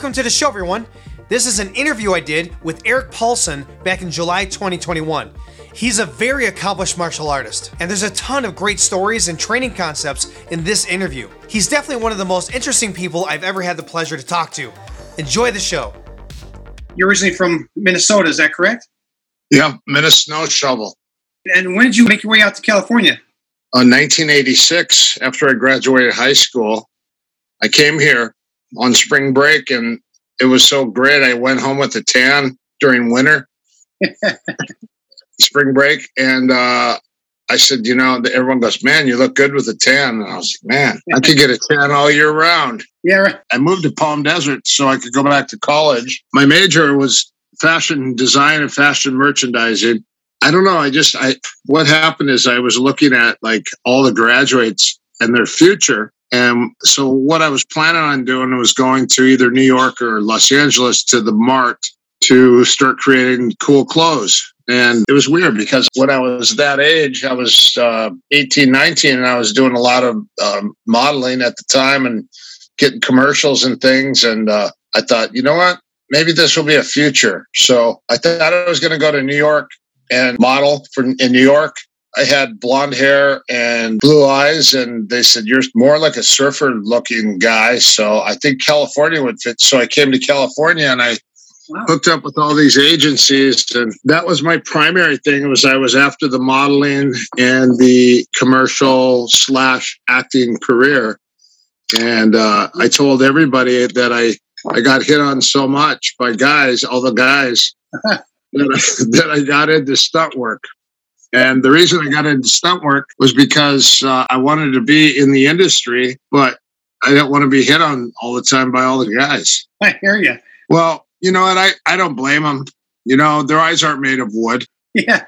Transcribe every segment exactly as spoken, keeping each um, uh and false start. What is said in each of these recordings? Welcome to the show, everyone. This is an interview I did with Eric Paulson back in July twenty twenty-one. He's a very accomplished martial artist, and there's a ton of great stories and training concepts in this interview. He's definitely one of the most interesting people I've ever had the pleasure to talk to. Enjoy the show. You're originally from Minnesota, is that correct? Yeah, Minnesota Snow Shovel. And when did you make your way out to California? Uh, nineteen eighty-six, after I graduated high school, I came here on spring break, and it was so great. I went home with a tan during winter, spring break, and uh, I said, you know, everyone goes, man, you look good with a tan. And I was like, man, I could get a tan all year round. Yeah, right. I moved to Palm Desert so I could go back to college. My major was fashion design and fashion merchandising. I don't know. I just, I, what happened is I was looking at like all the graduates and their future. And so what I was planning on doing was going to either New York or Los Angeles to the Mart to start creating cool clothes. And it was weird because when I was that age, I was uh, eighteen, nineteen, and I was doing a lot of um, modeling at the time and getting commercials and things. And uh, I thought, you know what, maybe this will be a future. So I thought I was going to go to New York and model for in New York. I had blonde hair and blue eyes, and they said, you're more like a surfer-looking guy, so I think California would fit. So I came to California, and I wow. hooked up with all these agencies, and that was my primary thing. Was I was after the modeling and the commercial-slash-acting career, and uh, I told everybody that I, I got hit on so much by guys, all the guys, that, I, that I got into stunt work. And the reason I got into stunt work was because uh, I wanted to be in the industry, but I didn't want to be hit on all the time by all the guys. I hear you. Well, you know what? I, I don't blame them. You know, their eyes aren't made of wood. Yeah.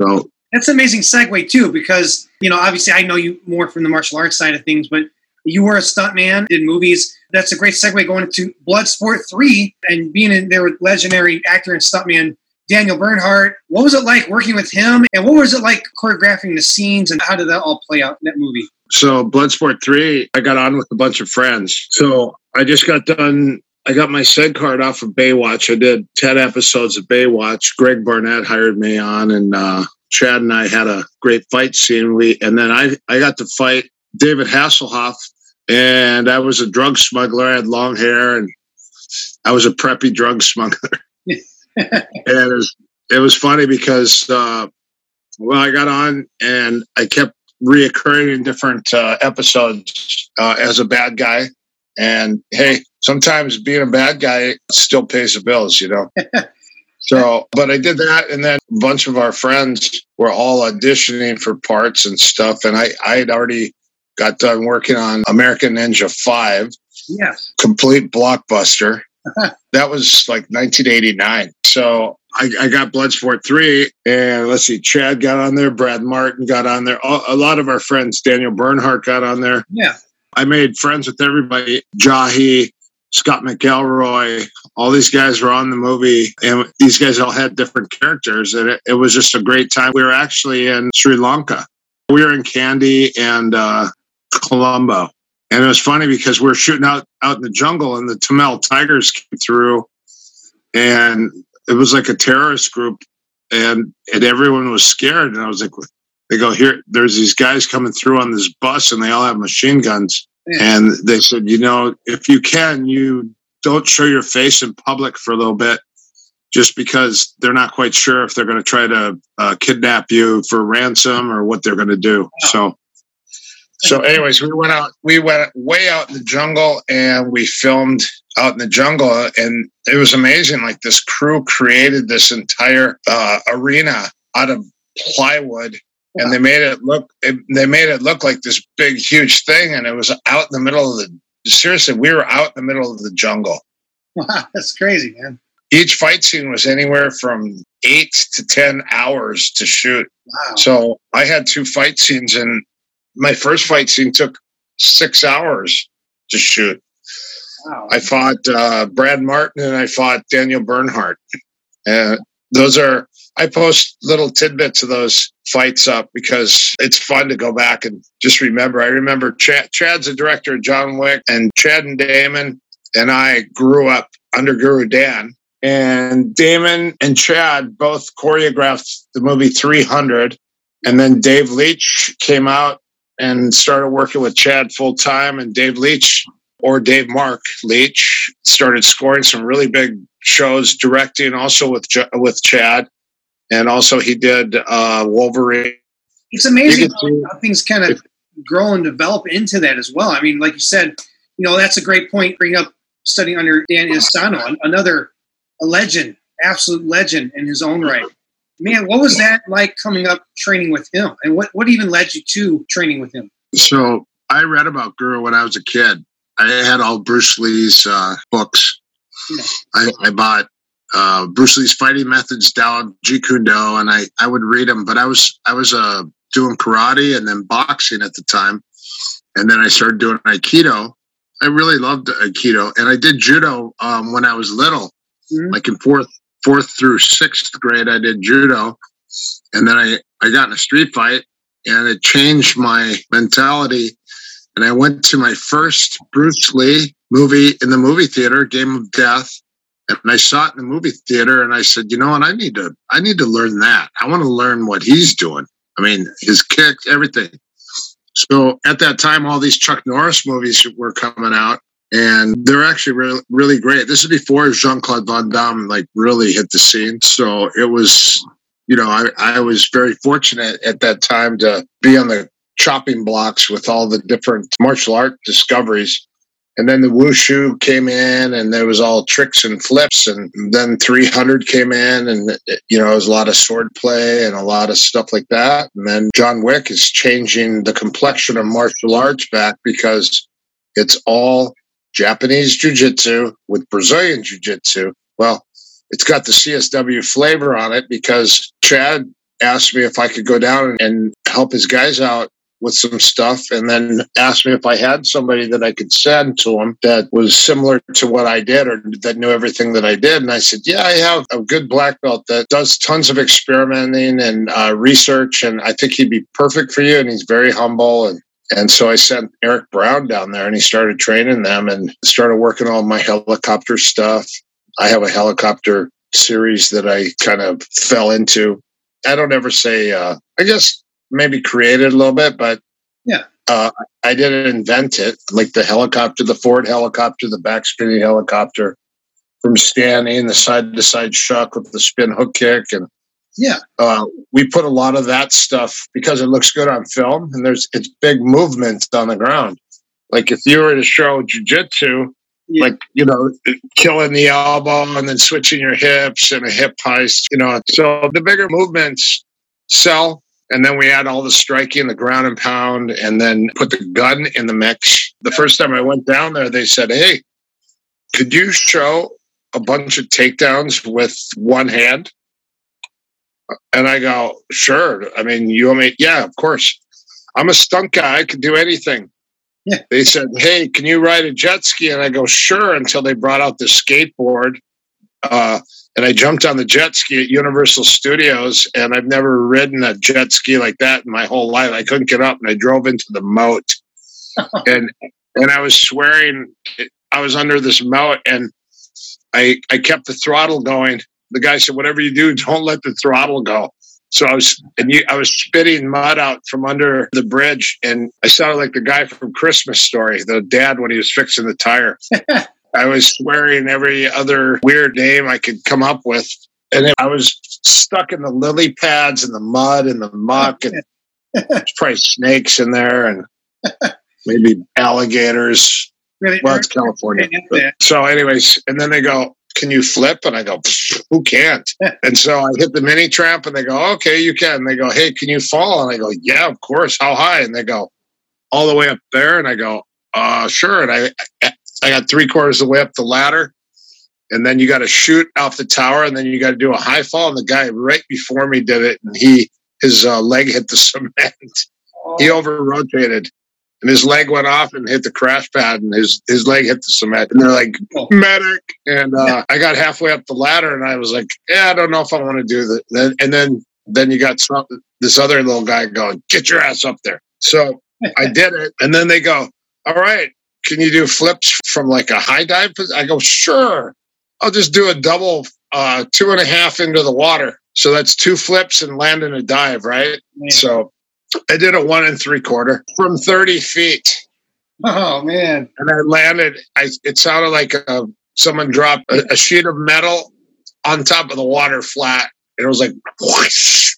So that's an amazing segue, too, because, you know, obviously I know you more from the martial arts side of things, but you were a stuntman, did movies. That's a great segue going into Bloodsport three and being in there with legendary actor and stuntman Daniel Bernhardt. What was it like working with him? And what was it like choreographing the scenes? And how did that all play out in that movie? So Bloodsport three, I got on with a bunch of friends. So I just got done. I got my SED card off of Baywatch. I did ten episodes of Baywatch. Greg Barnett hired me on, and uh, Chad and I had a great fight scene. We And then I, I got to fight David Hasselhoff, and I was a drug smuggler. I had long hair, and I was a preppy drug smuggler. And it was, it was funny because, uh, well, I got on and I kept reoccurring in different uh, episodes uh, as a bad guy. And hey, sometimes being a bad guy still pays the bills, you know? So, but I did that. And then a bunch of our friends were all auditioning for parts and stuff. And I, I had already got done working on American Ninja five. Yes. Complete blockbuster. That was like nineteen eighty-nine. So I, I got Bloodsport three, and let's see, Chad got on there, Brad Martin got on there, all, a lot of our friends, Daniel Bernhardt got on there. Yeah. I made friends with everybody, Jahi, Scott McElroy, all these guys were on the movie, and these guys all had different characters, and it, it was just a great time. We were actually in Sri Lanka. We were in Kandy and uh, Colombo. And it was funny because we were shooting out, out in the jungle, and the Tamil Tigers came through, and it was like a terrorist group, and, and everyone was scared. And I was like, they go, here, there's these guys coming through on this bus, and they all have machine guns. Yeah. And they said, you know, if you can, you don't show your face in public for a little bit, just because they're not quite sure if they're going to try to uh, kidnap you for ransom or what they're going to do. Wow. So. So anyways, we went out, we went way out in the jungle, and we filmed out in the jungle, and it was amazing. Like, this crew created this entire uh, arena out of plywood, and they made it look, it, they made it look like this big, huge thing. And it was out in the middle of the, seriously, we were out in the middle of the jungle. Wow, that's crazy, man. Each fight scene was anywhere from eight to ten hours to shoot. Wow. So I had two fight scenes, and my first fight scene took six hours to shoot. Wow. I fought uh, Brad Martin, and I fought Daniel Bernhardt. And those are, I post little tidbits of those fights up because it's fun to go back and just remember. I remember Chad, Chad's the director of John Wick, and Chad and Damon and I grew up under Guru Dan. And Damon and Chad both choreographed the movie three hundred. And then Dave Leitch came out and started working with Chad full time. And Dave Leitch, or Dave Mark Leitch, started scoring some really big shows, directing also with with Chad. And also he did uh, Wolverine. It's amazing how, how things kind of grow and develop into that as well. I mean, like you said, you know, that's a great point. Bring up studying under Dan Inosanto, another a legend, absolute legend in his own right. Man, what was that like coming up training with him? And what, what even led you to training with him? So I read about Guru when I was a kid. I had all Bruce Lee's uh, books. Yeah. I, I bought uh, Bruce Lee's Fighting Methods, Dao, Jeet Kune Do, and I, I would read them. But I was I was uh, doing karate and then boxing at the time. And then I started doing Aikido. I really loved Aikido. And I did Judo um, when I was little. Mm-hmm. Like in fourth fourth through sixth grade, I did Judo. And then I, I got in a street fight, and it changed my mentality. And I went to my first Bruce Lee movie in the movie theater, Game of Death. And I saw it in the movie theater, and I said, you know what, I need to I need to learn that. I want to learn what he's doing. I mean, his kicks, everything. So at that time, all these Chuck Norris movies were coming out, and they're actually re- really great. This is before Jean-Claude Van Damme like really hit the scene. So it was, you know, I, I was very fortunate at that time to be on the chopping blocks with all the different martial art discoveries. And then the wushu came in, and there was all tricks and flips. And then three hundred came in, and, you know, it was a lot of sword play and a lot of stuff like that. And then John Wick is changing the complexion of martial arts back, because it's all Japanese jiu-jitsu with Brazilian jiu-jitsu. Well, it's got the C S W flavor on it, because Chad asked me if I could go down and help his guys out with some stuff, and then asked me if I had somebody that I could send to him that was similar to what I did, or that knew everything that I did. And I said, yeah, I have a good black belt that does tons of experimenting and uh, research, and I think he'd be perfect for you. And he's very humble. And, and so I sent Eric Brown down there, and he started training them and started working on my helicopter stuff. I have a helicopter series that I kind of fell into. I don't ever say, uh, I guess, maybe created a little bit, but yeah, uh, I didn't invent it. Like the helicopter, the forward helicopter, the back spinning helicopter from standing, the side to side shuck with the spin hook kick. And yeah, uh, we put a lot of that stuff because it looks good on film, and there's, it's big movements on the ground. Like if you were to show jujitsu, yeah, like, you know, killing the elbow and then switching your hips and a hip heist, you know, so the bigger movements sell. And then we had all the striking, the ground and pound, and then put the gun in the mix. The first time I went down there, they said, hey, could you show a bunch of takedowns with one hand? And I go, sure. I mean, you want me? Yeah, of course. I'm a stunt guy. I could do anything. Yeah. They said, hey, can you ride a jet ski? And I go, sure, until they brought out the skateboard. Uh And I jumped on the jet ski at Universal Studios, and I've never ridden a jet ski like that in my whole life. I couldn't get up, and I drove into the moat. and and I was swearing I was under this moat, and I I kept the throttle going. The guy said, whatever you do, don't let the throttle go. So I was and you, I was spitting mud out from under the bridge, and I sounded like the guy from Christmas Story, the dad when he was fixing the tire. I was swearing every other weird name I could come up with. And I was stuck in the lily pads and the mud and the muck, and there's probably snakes in there and maybe alligators. Really, well, it's California. But, so anyways, and then they go, can you flip? And I go, who can't? And so I hit the mini tramp, and they go, okay, you can. And they go, hey, can you fall? And I go, yeah, of course. How high? And they go, all the way up there. And I go, uh, sure. And I, I I got three quarters of the way up the ladder, and then you got to shoot off the tower, and then you got to do a high fall. And the guy right before me did it, and he his uh, leg hit the cement. Oh. He over-rotated, and his leg went off and hit the crash pad, and his, his leg hit the cement. And they're like, medic! And uh, yeah. I got halfway up the ladder, and I was like, yeah, I don't know if I want to do that. And then then you got some, this other little guy going, get your ass up there. So I did it, and then they go, all right, can you do flips from like a high dive? I go, sure. I'll just do a double uh, two and a half into the water. So that's two flips and landing a dive, right? Man. So I did a one and three quarter from thirty feet. Oh, man. And I landed. I, it sounded like a, someone dropped a, a sheet of metal on top of the water flat. It was like whoosh.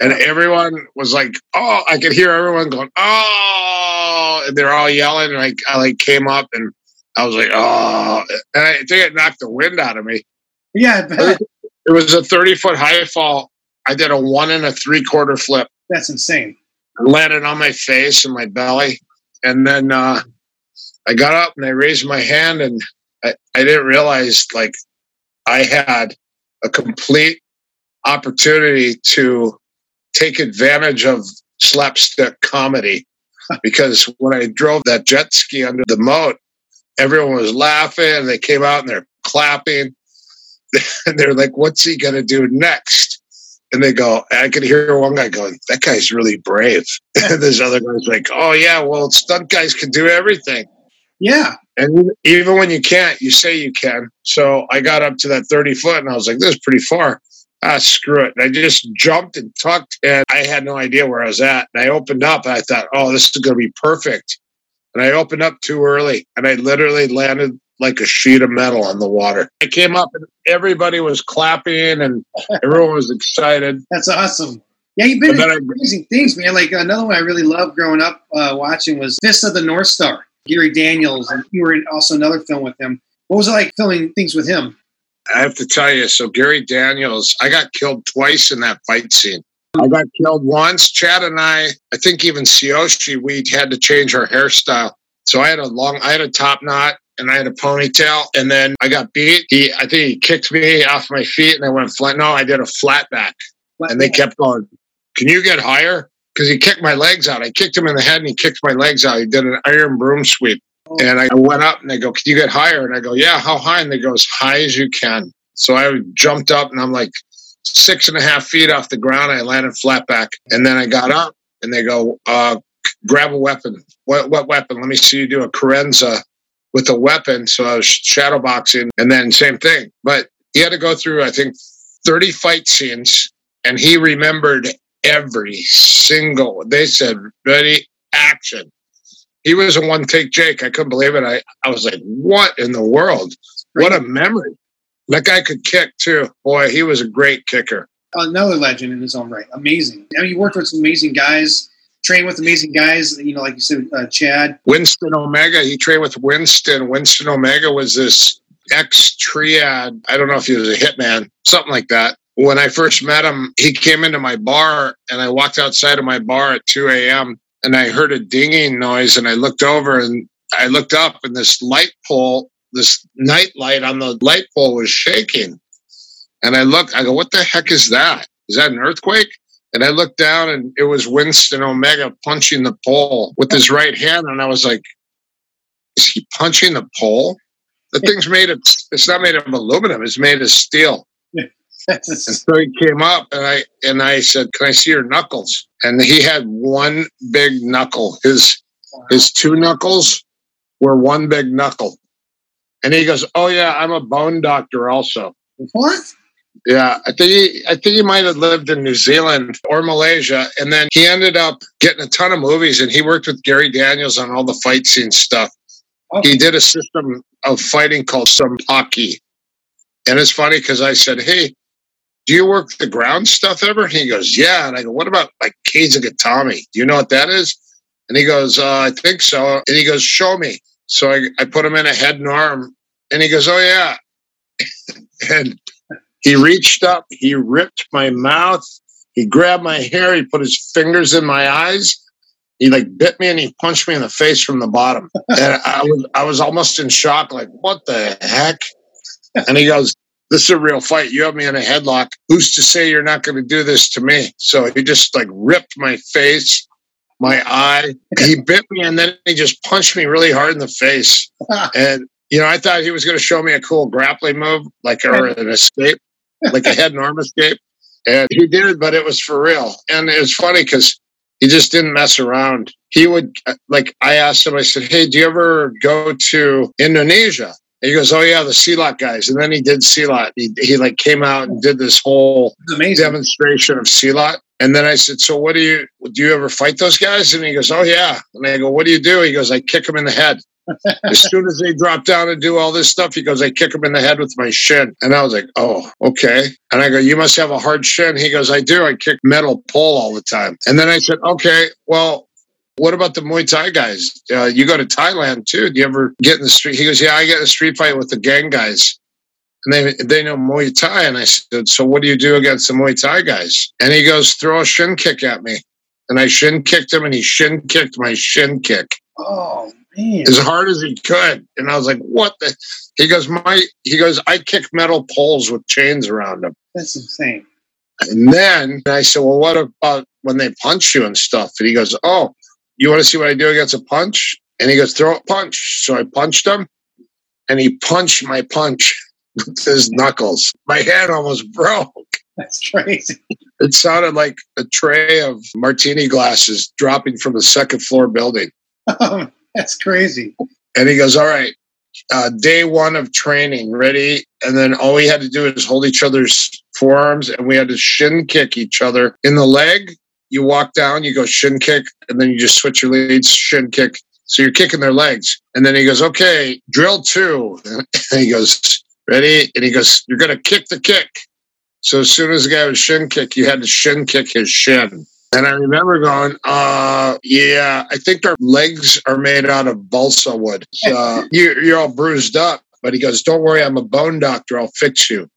And everyone was like, oh, I could hear everyone going, oh, and they're all yelling. And I, I like came up and I was like, oh, and I think it knocked the wind out of me. Yeah, I bet. It was a thirty foot high fall. I did a one and a three quarter flip. That's insane. I landed on my face and my belly. And then uh, I got up and I raised my hand and I, I didn't realize like I had a complete opportunity to take advantage of slapstick comedy, because when I drove that jet ski under the moat, everyone was laughing. They came out and they're clapping. And they're like, what's he going to do next? And they go, I could hear one guy going, that guy's really brave. And this other guy's like, oh, yeah, well, stunt guys can do everything. Yeah. And even when you can't, you say you can. So I got up to that thirty foot and I was like, this is pretty far. Ah, screw it. And I just jumped and tucked and I had no idea where I was at. And I opened up and I thought, oh, this is going to be perfect. And I opened up too early and I literally landed like a sheet of metal on the water. I came up and everybody was clapping and everyone was excited. That's awesome. Yeah, you've been doing amazing things, man. Like another one I really loved growing up uh, watching was Fist of the North Star, Gary Daniels. And you were in also another film with him. What was it like filming things with him? I have to tell you, so Gary Daniels, I got killed twice in that fight scene. I got killed once. Chad and I, I think even Siyoshi, we had to change our hairstyle. So I had a long, I had a top knot. And I had a ponytail, and then I got beat. He, I think he kicked me off my feet, and I went flat. No, I did a flat back, flat and they back. kept going, can you get higher? Because he kicked my legs out. I kicked him in the head, and he kicked my legs out. He did an iron broom sweep, oh. and I went up, and they go, can you get higher? And I go, yeah, how high? And they go, as high as you can. So I jumped up, and I'm like six and a half feet off the ground. I landed flat back, and then I got up, and they go, uh, grab a weapon. What, what weapon? Let me see you do a carenza with a weapon. So I was shadow boxing and then same thing. But he had to go through, I think, thirty fight scenes, and he remembered every single, they said, ready, action. He was a one-take Jake. I couldn't believe it. I, I was like, what in the world? What a memory. That guy could kick too. Boy, he was a great kicker. Another legend in his own right. Amazing. I mean, you worked with some amazing guys. Train with amazing guys, you know, like you said, uh, Chad. Winston Omega, he trained with Winston. Winston Omega was this ex-triad. I don't know if he was a hitman, something like that. When I first met him, he came into my bar, and I walked outside of my bar at two a.m., and I heard a dinging noise, and I looked over, and I looked up, and this light pole, this night light on the light pole was shaking. And I looked, I go, what the heck is that? Is that an earthquake? And I looked down, and it was Winston Omega punching the pole with his right hand. And I was like, is he punching the pole? The thing's made of, it's not made of aluminum. It's made of steel. And so he came up, and I and I said, can I see your knuckles? And he had one big knuckle. His, wow. his two knuckles were one big knuckle. And he goes, oh, yeah, I'm a bone doctor also. What? Yeah, I think he, I think he might have lived in New Zealand or Malaysia, and then he ended up getting a ton of movies, and he worked with Gary Daniels on all the fight scene stuff. Okay. He did a system of fighting called Sempaki, and it's funny because I said, hey, do you work the ground stuff ever? And he goes, yeah. And I go, what about like Keizagatami? Do you know what that is? And he goes, uh, I think so. And he goes, show me. So I, I put him in a head and arm, and he goes, oh, yeah. And he reached up, he ripped my mouth, he grabbed my hair, he put his fingers in my eyes, he like bit me and he punched me in the face from the bottom. And I was I was almost in shock, like, what the heck? And he goes, this is a real fight. You have me in a headlock. Who's to say you're not going to do this to me? So he just like ripped my face, my eye. He bit me and then he just punched me really hard in the face. And, you know, I thought he was going to show me a cool grappling move, like or an escape. Like a head and arm escape. And he did, but it was for real. And it was funny because He just didn't mess around. He would, like, I asked him, I said, hey, do you ever go to Indonesia? And he goes, oh, yeah, the silat guys. And then he did silat. He, he like, came out and did this whole demonstration of silat. And then I said, so what do you, do you ever fight those guys? And he goes, oh, yeah. And I go, what do you do? He goes, I kick them in the head. As soon as they drop down and do all this stuff, he goes, I kick him in the head with my shin. And I was like, oh, okay. And I go, you must have a hard shin. He goes, I do. I kick metal pole all the time. And then I said, okay, well, what about the Muay Thai guys? Uh, you go to Thailand too. Do you ever get in the street? He goes, yeah, I get in a street fight with the gang guys. And they they know Muay Thai. And I said, so what do you do against the Muay Thai guys? And he goes, throw a shin kick at me. And I shin kicked him and he shin kicked my shin kick. Oh, man. As hard as he could. And I was like, what the? He goes, my, he goes, I kick metal poles with chains around them. That's insane. And then I said, well, what about when they punch you and stuff? And he goes, oh, you want to see what I do against a punch? And he goes, throw a punch. So I punched him and he punched my punch with his knuckles. My hand almost broke. That's crazy. It sounded like a tray of martini glasses dropping from the second floor building. Oh, that's crazy. And he goes, all right, uh, day one of training, ready? And then all we had to do is hold each other's forearms and we had to shin kick each other in the leg. You walk down, you go shin kick, and then you just switch your leads, shin kick. So you're kicking their legs. And then he goes, okay, drill two. And he goes, ready? And he goes, you're going to kick the kick. So as soon as the guy was shin kick, you had to shin kick his shin. And I remember going, uh, yeah, I think our legs are made out of balsa wood. Uh, you, you're all bruised up. But he goes, don't worry, I'm a bone doctor. I'll fix you.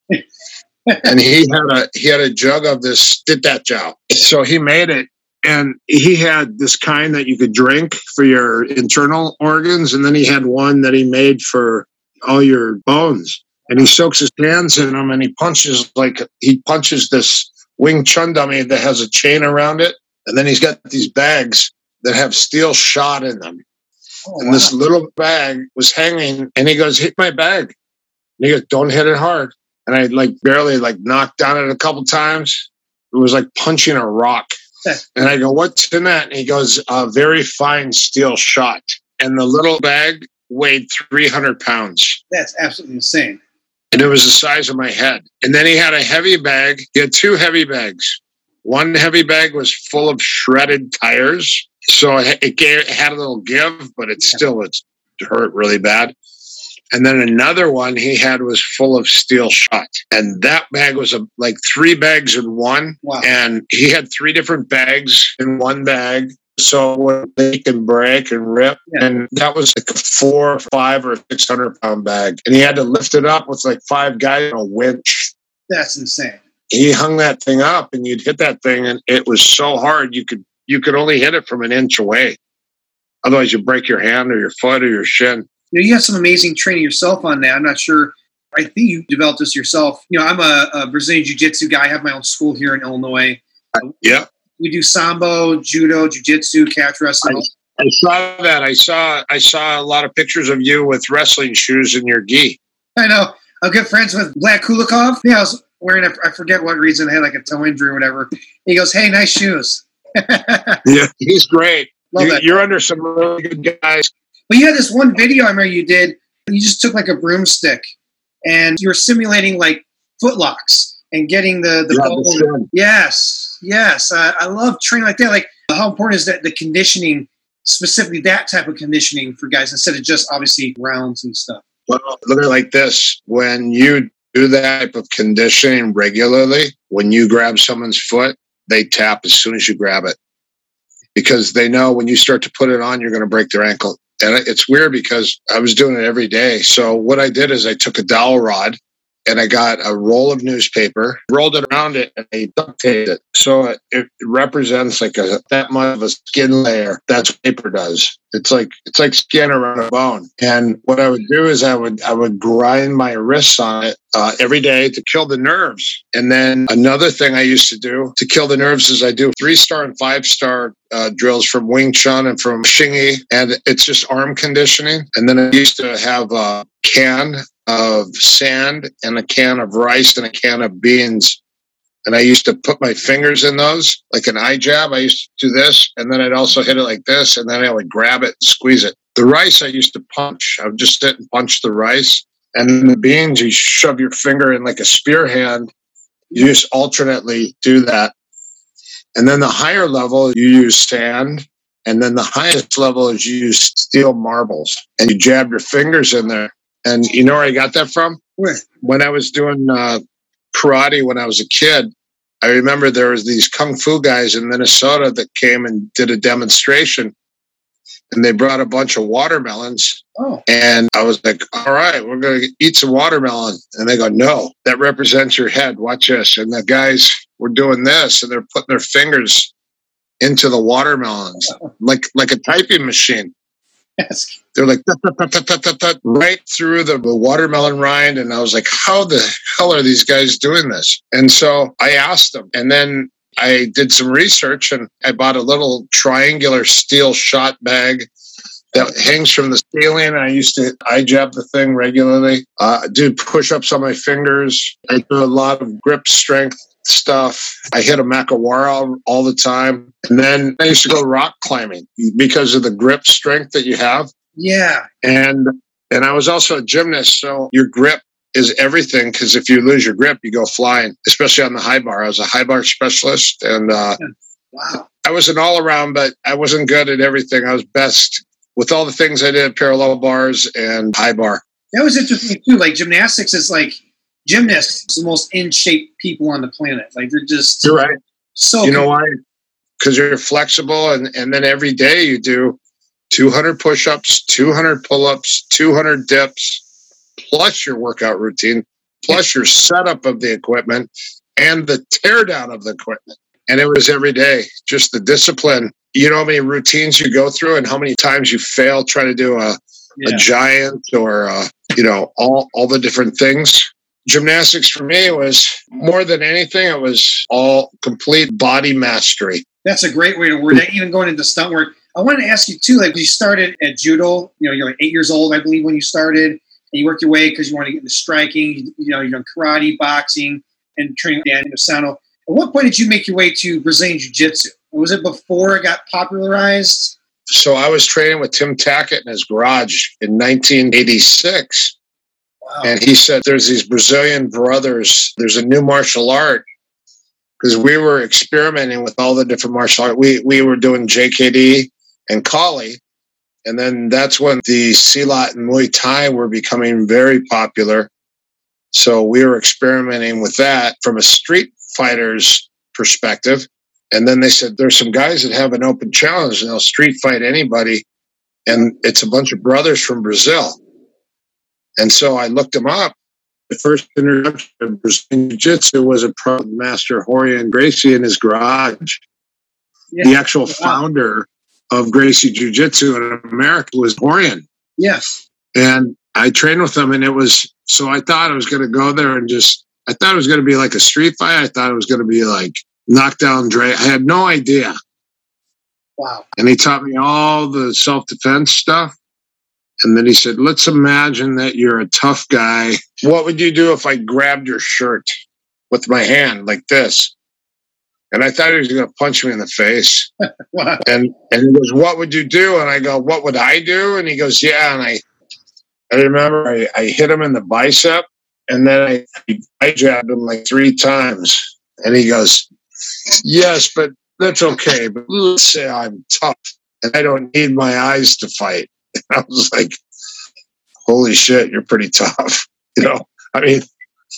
And he had a he had a jug of this did that job. So he made it. And he had this kind that you could drink for your internal organs. And then he had one that he made for all your bones. And he soaks his hands in them and he punches like he punches this Wing Chun dummy that has a chain around it. And then he's got these bags that have steel shot in them. Oh, and wow. This little bag was hanging and he goes, hit my bag. And he goes, don't hit it hard. And I like barely like knocked down it a couple times. It was like punching a rock. And I go, what's in that? And he goes, a very fine steel shot. And the little bag weighed three hundred pounds. That's absolutely insane. And it was the size of my head. And then he had a heavy bag. He had two heavy bags. One heavy bag was full of shredded tires. So it, gave, it had a little give, but it still it hurt really bad. And then another one he had was full of steel shot. And that bag was a, like three bags in one. Wow. And he had three different bags in one bag. So they can break and rip. And that was like a four, five, or six hundred pound bag. And he had to lift it up with like five guys on a winch. That's insane. He hung that thing up and you'd hit that thing. And it was so hard. You could, you could only hit it from an inch away. Otherwise you break your hand or your foot or your shin. You know, you have some amazing training yourself on that. I'm not sure. I think you developed this yourself. You know, I'm a, a Brazilian jiu-jitsu guy. I have my own school here in Illinois. Yeah. We do sambo, judo, jiu-jitsu, catch wrestling. I, I saw that. I saw I saw a lot of pictures of you with wrestling shoes and your gi. I know. I'm good friends with Vlad Kulikov. Yeah, I was wearing a, I forget what reason. I had like a toe injury or whatever. He goes, hey, nice shoes. Yeah, he's great. Love you, you're under some really good guys. But you had this one video I remember you did. You just took like a broomstick and you were simulating like footlocks. And getting the, the yeah, bubble. Yes, yes. Uh, I love training like that. Like, how important is that the conditioning, specifically that type of conditioning for guys instead of just obviously rounds and stuff? Well, look at it like this. When you do that type of conditioning regularly, when you grab someone's foot, they tap as soon as you grab it because they know when you start to put it on, you're going to break their ankle. And it's weird because I was doing it every day. So what I did is I took a dowel rod. And I got a roll of newspaper, rolled it around it, and I duct taped it. So it, it represents like a, that much of a skin layer. That's what paper does. It's like it's like skin around a bone. And what I would do is I would I would grind my wrists on it uh, every day to kill the nerves. And then another thing I used to do to kill the nerves is I do three star and five star uh, drills from Wing Chun and from Shingi, and it's just arm conditioning. And then I used to have a can of sand and a can of rice and a can of beans. and I used to put my fingers in those, like an eye jab. I used to do this, and then I'd also hit it like this, and then I would grab it and squeeze it. The rice I used to punch. I would just sit and punch the rice. And then the beans, you shove your finger in like a spear hand. You just alternately do that. And then the higher level, you use sand. And then the highest level is you use steel marbles. And you jab your fingers in there. And you know where I got that from? Where? When I was doing uh, karate when I was a kid, I remember there was these kung fu guys in Minnesota that came and did a demonstration. And they brought a bunch of watermelons. Oh. And I was like, all right, we're going to eat some watermelon. And they go, no, that represents your head. Watch this. And the guys were doing this, and they're putting their fingers into the watermelons, oh. like like a typing machine. Yes. They're like, tut, tut, tut, tut, tut, tut, right through the watermelon rind. And I was like, how the hell are these guys doing this? And so I asked them. And then I did some research, and I bought a little triangular steel shot bag that hangs from the ceiling. I used to eye jab the thing regularly. Uh, I do push-ups on my fingers. I do a lot of grip strength stuff. I hit a Macawara all, all the time. And then I used to go rock climbing because of the grip strength that you have. Yeah. And, and I was also a gymnast, so your grip is everything, because if you lose your grip, you go flying, especially on the high bar. I was a high bar specialist, and uh, wow. I was an all-around, but I wasn't good at everything. I was best with all the things I did, parallel bars and high bar. That was interesting, too. Like, gymnastics is like, gymnasts are the most in-shape people on the planet. Like, they're just You're right. so You cool. know why? Because you're flexible, and, and then every day you do two hundred push-ups, two hundred pull-ups, two hundred dips, plus your workout routine, plus your setup of the equipment and the teardown of the equipment. And it was every day, just the discipline. You know how many routines you go through and how many times you fail trying to do a, yeah. a giant or, a, you know, all, all the different things. Gymnastics for me was more than anything. It was all complete body mastery. That's a great way to word it. Even going into stunt work, I wanted to ask you too, like, you started at judo, you know, you're like eight years old, I believe, when you started. And you worked your way because you wanted to get into striking, you know, you're doing karate, boxing, and training Dan Inosanto. At what point did you make your way to Brazilian jiu-jitsu? Was it before it got popularized? So I was training with Tim Tackett in his garage in nineteen eighty-six. Wow. And he said, there's these Brazilian brothers. There's a new martial art. Because we were experimenting with all the different martial art. We, we were doing J K D and Kali. And then that's when the silat and Muay Thai were becoming very popular. So we were experimenting with that from a street fighter's perspective. And then they said, there's some guys that have an open challenge and they'll street fight anybody. And it's a bunch of brothers from Brazil. And so I looked them up. The first introduction of Brazilian Jiu-Jitsu was a pro master, Horian Gracie, in his garage. Yeah. The actual wow. founder of Gracie Jiu-Jitsu in America was Horian. Yes. And I trained with them, and it was, so I thought I was going to go there and just, I thought it was going to be like a street fight. I thought it was going to be like knockdown Dre. I had no idea. Wow. And he taught me all the self-defense stuff. And then he said, let's imagine that you're a tough guy. What would you do if I grabbed your shirt with my hand like this? And I thought he was going to punch me in the face. Wow. And and he goes, what would you do? And I go, what would I do? And he goes, yeah. And I I remember I, I hit him in the bicep, and then I, I jabbed him like three times. And he goes, yes, but that's okay. But let's say I'm tough, and I don't need my eyes to fight. And I was like, holy shit, you're pretty tough. You know, I mean,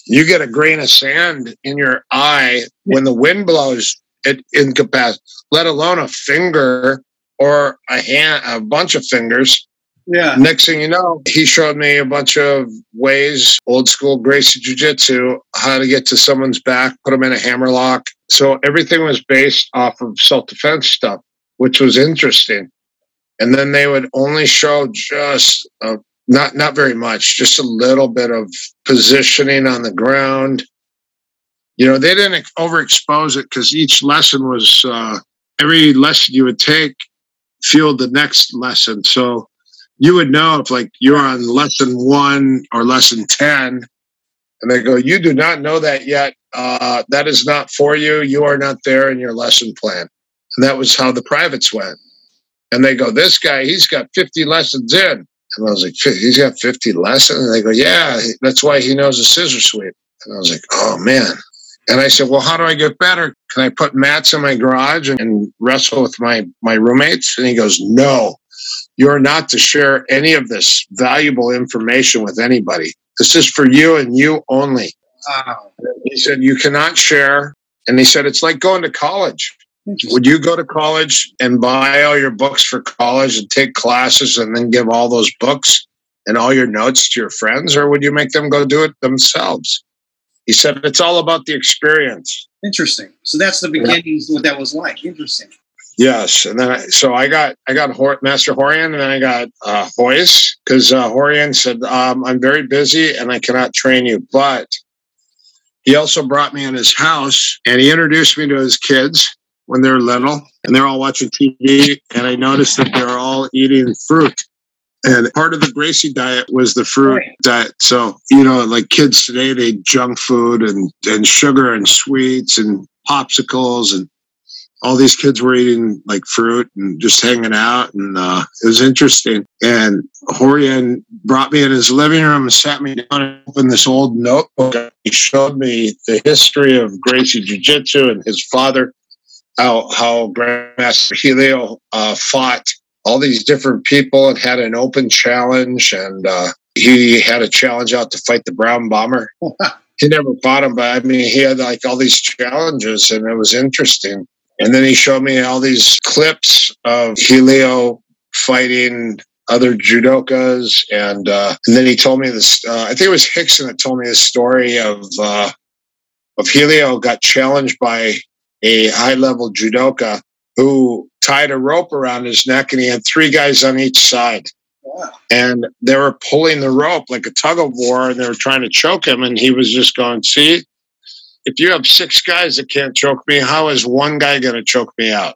you get a grain of sand in your eye when the wind blows, it incapacitates, let alone a finger or a hand, a bunch of fingers. Yeah. Next thing you know, he showed me a bunch of ways, old school Gracie Jiu-Jitsu, how to get to someone's back, put them in a hammer lock. So everything was based off of self-defense stuff, which was interesting. And then they would only show just a Not not very much, just a little bit of positioning on the ground. You know, they didn't overexpose it because each lesson was, uh, every lesson you would take fueled the next lesson. So you would know if like you're on lesson one or lesson ten, And they go, you do not know that yet. Uh, that is not for you. You are not there in your lesson plan. And that was how the privates went. And they go, this guy, he's got fifty lessons in. And I was like, he's got fifty lessons? And they go, yeah, that's why he knows a scissor sweep. And I was like, oh, man. And I said, well, how do I get better? Can I put mats in my garage and wrestle with my, my roommates? And he goes, no, you're not to share any of this valuable information with anybody. This is for you and you only. Wow. He said, you cannot share. And he said, it's like going to college. Would you go to college and buy all your books for college and take classes and then give all those books and all your notes to your friends? Or would you make them go do it themselves? He said, it's all about the experience. Interesting. So that's the beginnings yeah. of what that was like. Interesting. Yes. And then I, so I got, I got Hor- Master Horian, and I got uh, Hoyce, because uh, Horian said, um, I'm very busy and I cannot train you, but he also brought me in his house and he introduced me to his kids when they're little, and they're all watching T V, and I noticed that they're all eating fruit. And part of the Gracie diet was the fruit right. diet. So, you know, like kids today, they eat junk food and, and sugar and sweets and popsicles, and all these kids were eating like fruit and just hanging out, and uh, it was interesting. And Horian brought me in his living room and sat me down and opened this old notebook. He showed me the history of Gracie Jiu-Jitsu and his father. How, how Grandmaster Helio uh, fought all these different people and had an open challenge. And uh, he had a challenge out to fight the Brown Bomber. He never fought him, but I mean, he had like all these challenges, and it was interesting. And then he showed me all these clips of Helio fighting other judokas. And, uh, and then he told me this, uh, I think it was Rickson that told me the story of, uh, of Helio got challenged by a high-level judoka who tied a rope around his neck, and he had three guys on each side. Wow. And they were pulling the rope like a tug-of-war, and they were trying to choke him, and he was just going, see, if you have six guys that can't choke me, how is one guy going to choke me out?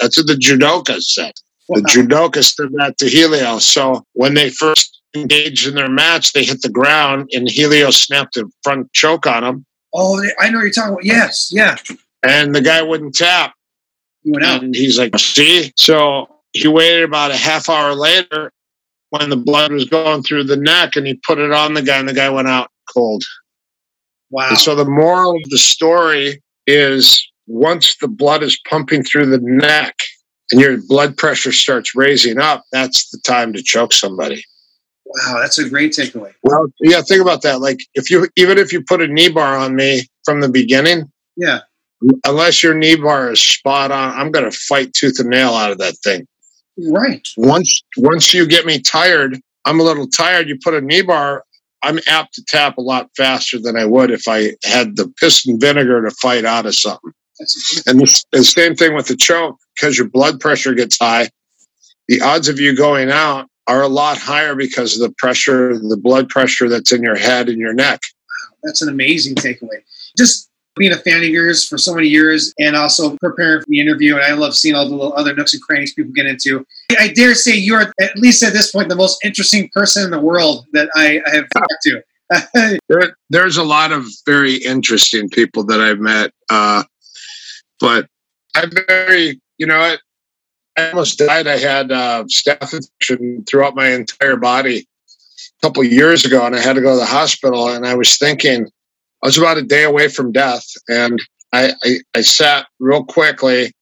That's what the judoka said. Wow. The judoka said that to Helio. So when they first engaged in their match, they hit the ground, and Helio snapped a front choke on him. Oh, I know what you're talking about. Yes, yeah. And the guy wouldn't tap. He went out. And he's like, see? So he waited about a half hour later when the blood was going through the neck, and he put it on the guy, and the guy went out cold. Wow. And so the moral of the story is once the blood is pumping through the neck and your blood pressure starts raising up, that's the time to choke somebody. Wow, that's a great takeaway. Well, yeah, think about that. Like, if you even if you put a knee bar on me from the beginning, yeah. Unless your knee bar is spot on, I'm going to fight tooth and nail out of that thing. Right. Once once you get me tired, I'm a little tired, you put a knee bar, I'm apt to tap a lot faster than I would if I had the piss and vinegar to fight out of something. And the, the same thing with the choke, because your blood pressure gets high, the odds of you going out are a lot higher because of the pressure, the blood pressure that's in your head and your neck. Wow, that's an amazing takeaway. Just being a fan of yours for so many years and also preparing for the interview. And I love seeing all the little other nooks and crannies people get into. I dare say you're, at least at this point, the most interesting person in the world that I, I have talked to. there, there's a lot of very interesting people that I've met. Uh, but I'm very, you know, I, I almost died. I had uh, staph infection throughout my entire body a couple of years ago, and I had to go to the hospital. And I was thinking, I was about a day away from death, and I, I, I sat real quickly,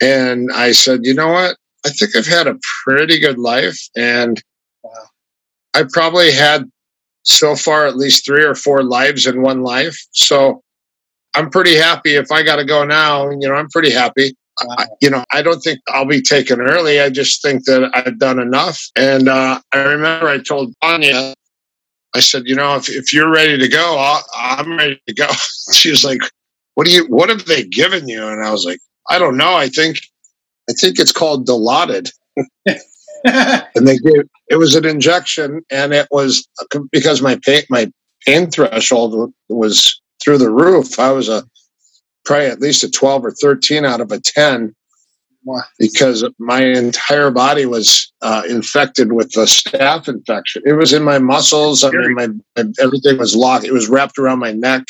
and I said, you know what? I think I've had a pretty good life, and I probably had so far at least three or four lives in one life. So I'm pretty happy. If I got to go now, you know, I'm pretty happy. Uh, you know, I don't think I'll be taken early. I just think that I've done enough. And uh, I remember I told Anya, I said, you know, if, if you're ready to go, I'll, I'm ready to go. She was like, what do you, what have they given you? And I was like, I don't know. I think, I think it's called Dilaudid. And they gave, it was an injection, and it was because my pain, my pain threshold was through the roof. I was a, probably at least a twelve or thirteen out of a ten. Why? Because my entire body was uh, infected with the staph infection. It was in my muscles. I mean, my, my everything was locked. It was wrapped around my neck,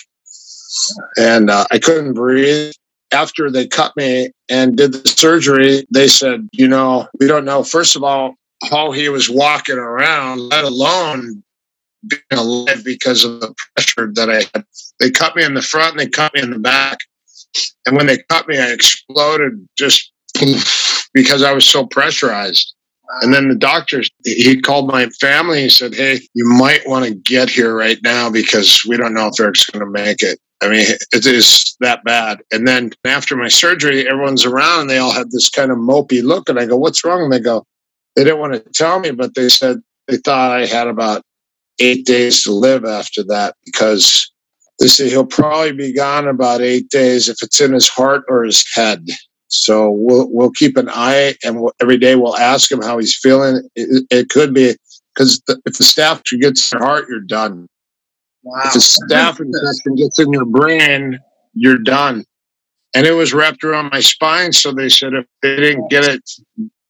and uh, I couldn't breathe. After they cut me and did the surgery, they said, you know, we don't know, first of all, how he was walking around, let alone being alive because of the pressure that I had. They cut me in the front and they cut me in the back. And when they cut me, I exploded just because I was so pressurized. And then the doctor, he called my family. He said, hey, you might want to get here right now because we don't know if Eric's going to make it. I mean, it is that bad. And then after my surgery, everyone's around and they all had this kind of mopey look. And I go, what's wrong? And they go, they didn't want to tell me, but they said they thought I had about eight days to live after that because they said he'll probably be gone about eight days if it's in his heart or his head. So we'll we'll keep an eye, and we'll, every day we'll ask him how he's feeling. It, it could be because if the staph gets in your heart, you're done. Wow. If the staph infection gets in your brain, you're done. And it was wrapped around my spine, so they said if they didn't get it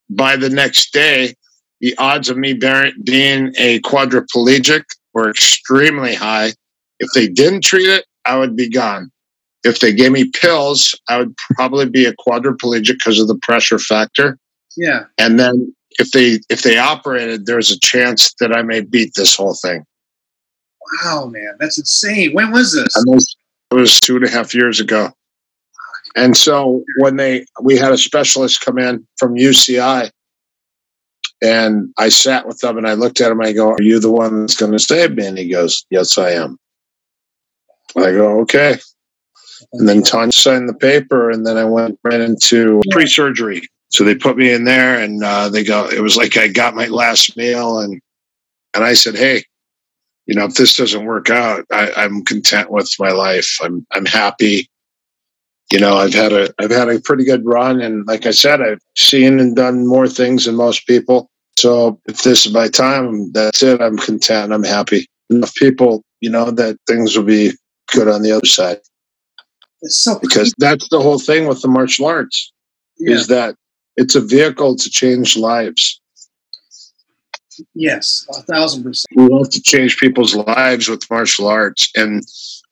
by the next day, the odds of me being a quadriplegic were extremely high. If they didn't treat it, I would be gone. If they gave me pills, I would probably be a quadriplegic because of the pressure factor. Yeah. And then if they if they operated, there's a chance that I may beat this whole thing. Wow, man. That's insane. When was this? I was, it was two and a half years ago. And so when they, we had a specialist come in from U C I, and I sat with them and I looked at him. I go, are you the one that's going to save me? And he goes, yes, I am. I go, okay. And then Tanya signed the paper, and then I went right into pre-surgery. So they put me in there, and uh, they go, it was like I got my last meal, and and I said, hey, you know, if this doesn't work out, I, I'm content with my life. I'm I'm happy. You know, I've had a I've had a pretty good run, and like I said, I've seen and done more things than most people. So if this is my time, that's it. I'm content. I'm happy. Enough people, you know, that things will be good on the other side. It's so because that's the whole thing with the martial arts, yeah. Is that it's a vehicle to change lives. Yes, a thousand percent. We want to change people's lives with martial arts, and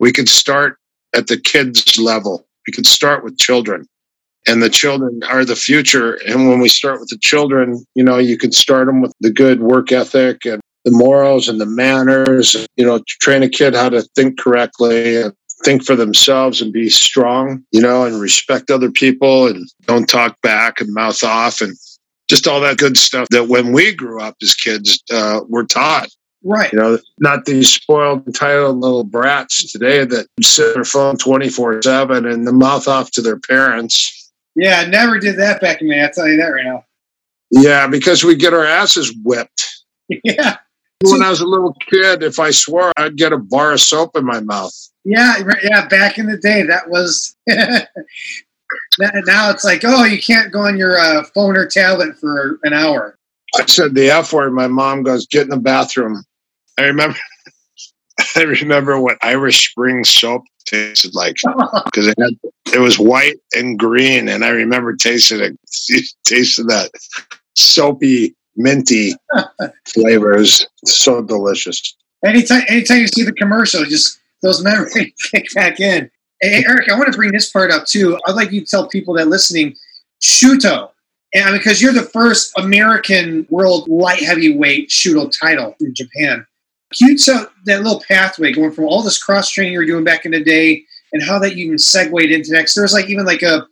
we could start at the kids' level. We could start with children, and the children are the future. And when we start with the children, you know, you can start them with the good work ethic and the morals and the manners, and, you know, train a kid how to think correctly and think for themselves and be strong, you know, and respect other people and don't talk back and mouth off and just all that good stuff that when we grew up as kids, uh, we're taught. Right. You know, not these spoiled, entitled little brats today that sit on their phone twenty-four seven and the mouth off to their parents. Yeah, I never did that back in the day. I'll tell you that right now. Yeah, because we get our asses whipped. Yeah. When I was a little kid, if I swore, I'd get a bar of soap in my mouth. Yeah, yeah. Back in the day, that was... Now it's like, oh, you can't go on your uh, phone or tablet for an hour. I said the F word. My mom goes, get in the bathroom. I remember I remember what Irish Spring soap tasted like because it, it was white and green, and I remember tasting it, tasting that soapy, minty flavor. It was so delicious. Anytime, anytime you see the commercial, just those memories kick back in. Hey, Eric, I want to bring this part up too. I'd like you to tell people that listening, Shooto. And because you're the first American world light heavyweight Shooto title in Japan. Can you tell that little pathway going from all this cross training you were doing back in the day and how that even segued into next? There's like even like a,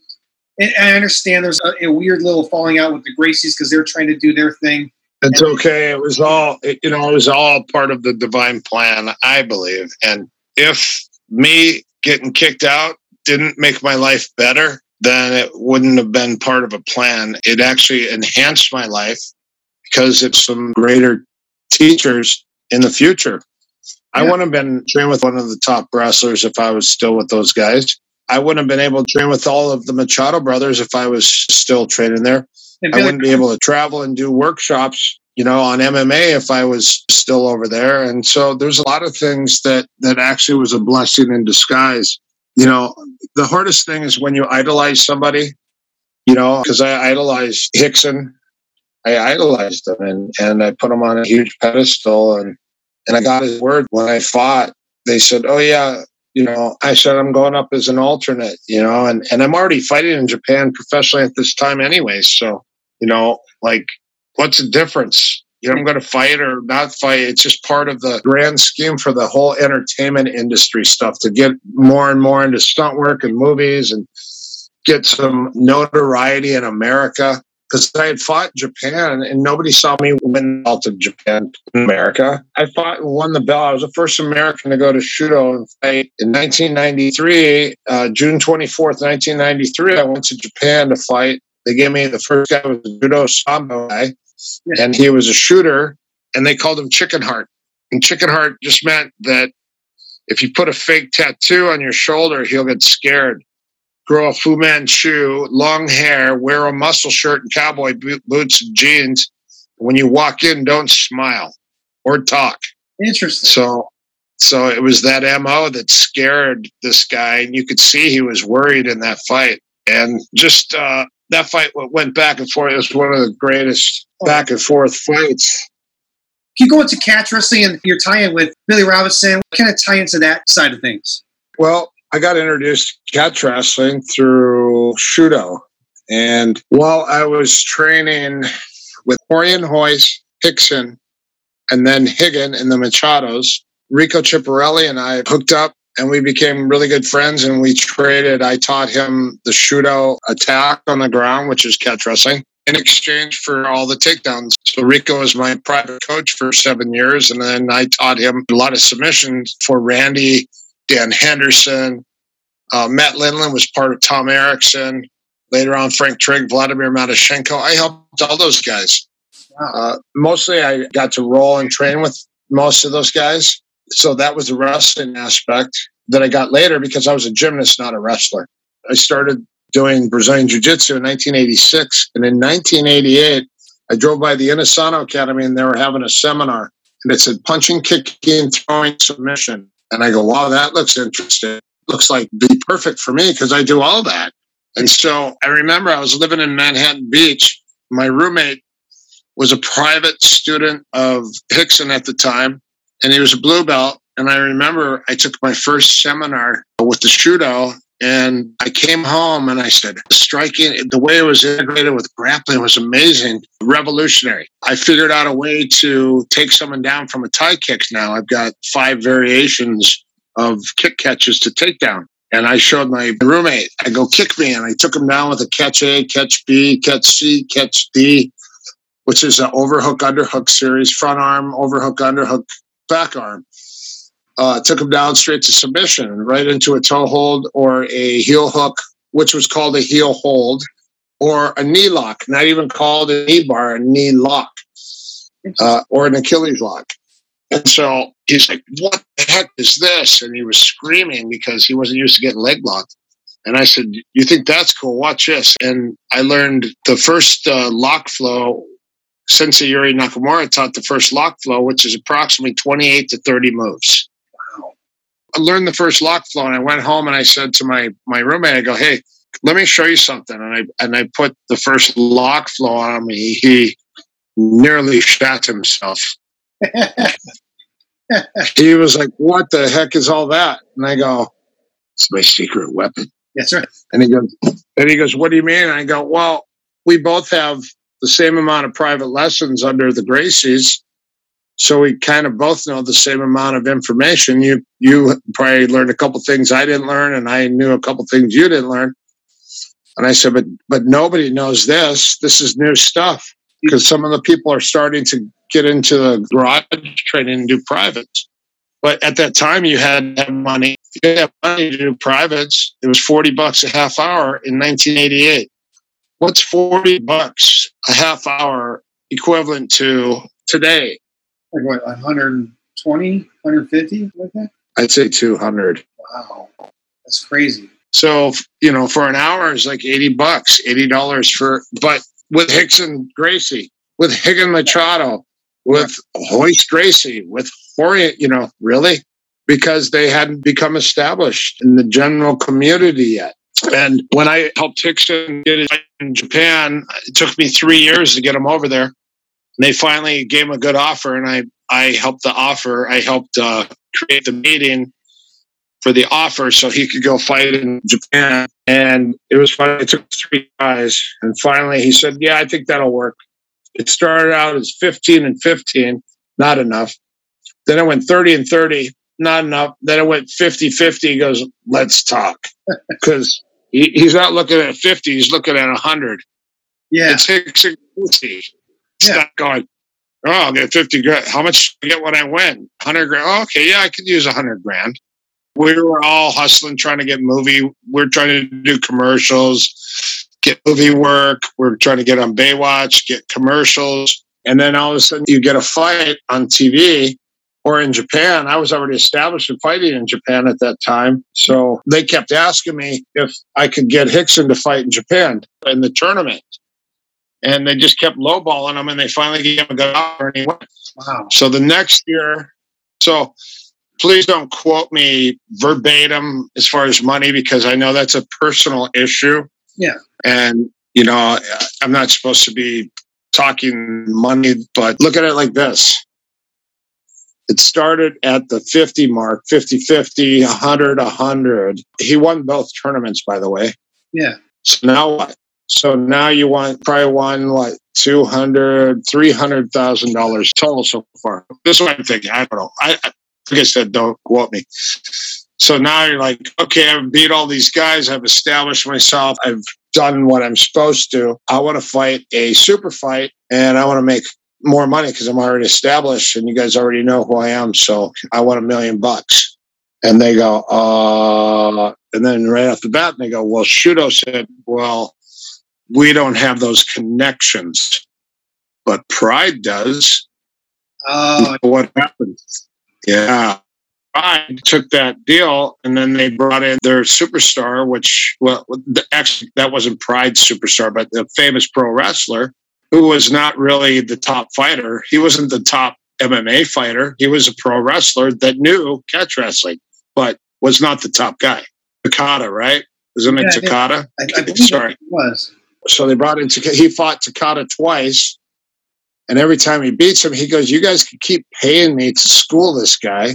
and I understand there's a, a weird little falling out with the Gracies because they're trying to do their thing. It's okay. It was all, you know, it was all part of the divine plan, I believe. And if me getting kicked out didn't make my life better, then it wouldn't have been part of a plan. It actually enhanced my life because it's some greater teachers in the future. Yeah. I wouldn't have been trained with one of the top wrestlers if I was still with those guys. I wouldn't have been able to train with all of the Machado brothers if I was still training there. I wouldn't be able to travel and do workshops, you know, on M M A if I was still over there. And so there's a lot of things that, that actually was a blessing in disguise. You know, the hardest thing is when you idolize somebody you know, because I idolized Rickson. I idolized him, and, and I put him on a huge pedestal, and, and I got his word when I fought. They said, oh, yeah, you know, I said, I'm going up as an alternate, you know, and, and I'm already fighting in Japan professionally at this time anyway. So, you know, like, what's the difference? You know, I'm going to fight or not fight. It's just part of the grand scheme for the whole entertainment industry stuff to get more and more into stunt work and movies and get some notoriety in America. Because I had fought Japan and nobody saw me win the belt of Japan in America. I fought and won the belt. I was the first American to go to Shooto and fight in nineteen ninety-three, uh, June twenty-fourth, nineteen ninety-three. I went to Japan to fight. They gave me the first guy was a judo sambo guy, and he was a shooter, and they called him Chicken Heart. And Chicken Heart just meant that if you put a fake tattoo on your shoulder, he'll get scared. Grow a Fu Manchu, long hair, wear a muscle shirt and cowboy boots and jeans. When you walk in, don't smile or talk. Interesting. So, so it was that M O that scared this guy, and you could see he was worried in that fight. And just uh, that fight went back and forth. It was one of the greatest back and forth fights. Can you go into catch wrestling and your tie-in with Billy Robinson? What kind of tie into that side of things? Well, I got introduced to catch wrestling through Shooto. And while I was training with Orion Hoyce, Rickson, and then Higgin and the Machados, Rico Ciparelli and I hooked up and we became really good friends and we traded. I taught him the Shooto attack on the ground, which is catch wrestling, in exchange for all the takedowns. So Rico was my private coach for seven years. And then I taught him a lot of submissions for Randy, Dan Henderson, uh, Matt Lindland was part of Tom Erickson. Later on, Frank Trigg, Vladimir Matashenko. I helped all those guys. Uh, mostly I got to roll and train with most of those guys. So that was the wrestling aspect that I got later because I was a gymnast, not a wrestler. I started doing Brazilian jiu-jitsu in nineteen eighty-six. And in nineteen eighty-eight, I drove by the Inosanto Academy and they were having a seminar. And it said punching, kicking, throwing, submission. And I go, wow, that looks interesting. Looks like be perfect for me because I do all that. And so I remember I was living in Manhattan Beach. My roommate was a private student of Rickson at the time, and he was a blue belt. And I remember I took my first seminar with the Shooto, and I came home and I said, striking, the way it was integrated with grappling was amazing, revolutionary. I figured out a way to take someone down from a Thai kick now. I've got five variations of kick catches to take down. And I showed my roommate, I go, kick me. And I took him down with a catch A, catch B, catch C, catch D, which is an overhook, underhook series, front arm, overhook, underhook, back arm. Uh, took him down straight to submission, right into a toe hold or a heel hook, which was called a heel hold, or a knee lock, not even called a knee bar, a knee lock, uh, or an Achilles lock. And so he's like, what the heck is this? And he was screaming because he wasn't used to getting leg locked. And I said, you think that's cool? Watch this. And I learned the first uh, lock flow. Sensei Yuri Nakamura taught the first lock flow, which is approximately twenty-eight to thirty moves. I learned the first lock flow and I went home and I said to my, my roommate, I go, hey, let me show you something. And I and I put the first lock flow on me. He nearly shot himself. He was like, what the heck is all that? And I go, it's my secret weapon. Yes, sir. And he goes, and he goes, what do you mean? And I go, well, we both have the same amount of private lessons under the Gracies. So we kind of both know the same amount of information. You you probably learned a couple things I didn't learn, and I knew a couple things you didn't learn. And I said, but but nobody knows this. This is new stuff because some of the people are starting to get into the garage training and do privates. But at that time, you had to have money. If you didn't have money to do privates, it was forty bucks a half hour in nineteen eighty-eight. What's forty bucks a half hour equivalent to today? Like what, one hundred twenty, one hundred fifty, like that? I'd say two hundred. Wow. That's crazy. So, you know, for an hour is like eighty bucks, eighty dollars for, but with Rickson Gracie, with Higgin Machado, with Hoyce Gracie, with Orient, you know, really? Because they hadn't become established in the general community yet. And when I helped Rickson get his fight in Japan, it took me three years to get him over there. And they finally gave him a good offer, and I, I helped the offer. I helped uh, create the meeting for the offer so he could go fight in Japan. And it was funny. It took three guys. And finally, he said, yeah, I think that'll work. It started out as fifteen and fifteen, not enough. Then it went thirty and thirty, not enough. Then it went fifty fifty. He goes, let's talk. Because he, he's not looking at fifty, he's looking at one hundred. Yeah. It's sixty. It's yeah. not going, oh, I'll get fifty grand. How much do I get when I win? one hundred grand. Oh, okay, yeah, I could use one hundred grand. We were all hustling, trying to get movie. We're trying to do commercials, get movie work. We're trying to get on Baywatch, get commercials. And then all of a sudden you get a fight on T V or in Japan. I was already established in fighting in Japan at that time. So they kept asking me if I could get Rickson to fight in Japan in the tournament. And they just kept lowballing him, and they finally gave him a good offer, and he went. Wow. So the next year, so please don't quote me verbatim as far as money, because I know that's a personal issue. Yeah. And, you know, I'm not supposed to be talking money, but look at it like this. It started at the fifty mark, fifty fifty, one hundred one hundred. He won both tournaments, by the way. Yeah. So now what? So now you want probably won like two hundred thousand dollars, three hundred thousand dollars total so far. This is what I'm thinking. I don't know. I, I Like I said, don't quote me. So now you're like, okay, I've beat all these guys. I've established myself. I've done what I'm supposed to. I want to fight a super fight, and I want to make more money because I'm already established, and you guys already know who I am. So I want a million bucks. And they go, uh, and then right off the bat, they go, well, Shooto said, well, we don't have those connections, but Pride does. Uh, what happens? Yeah, I took that deal, and then they brought in their superstar, which, well, the, actually, that wasn't Pride's superstar, but the famous pro wrestler, who was not really the top fighter. He wasn't the top M M A fighter. He was a pro wrestler that knew catch wrestling, but was not the top guy. Takata, right? Isn't it yeah, Takata? I, I believe Sorry. It was. So they brought in Takata. He fought Takata twice. And every time he beats him, he goes, you guys can keep paying me to school this guy.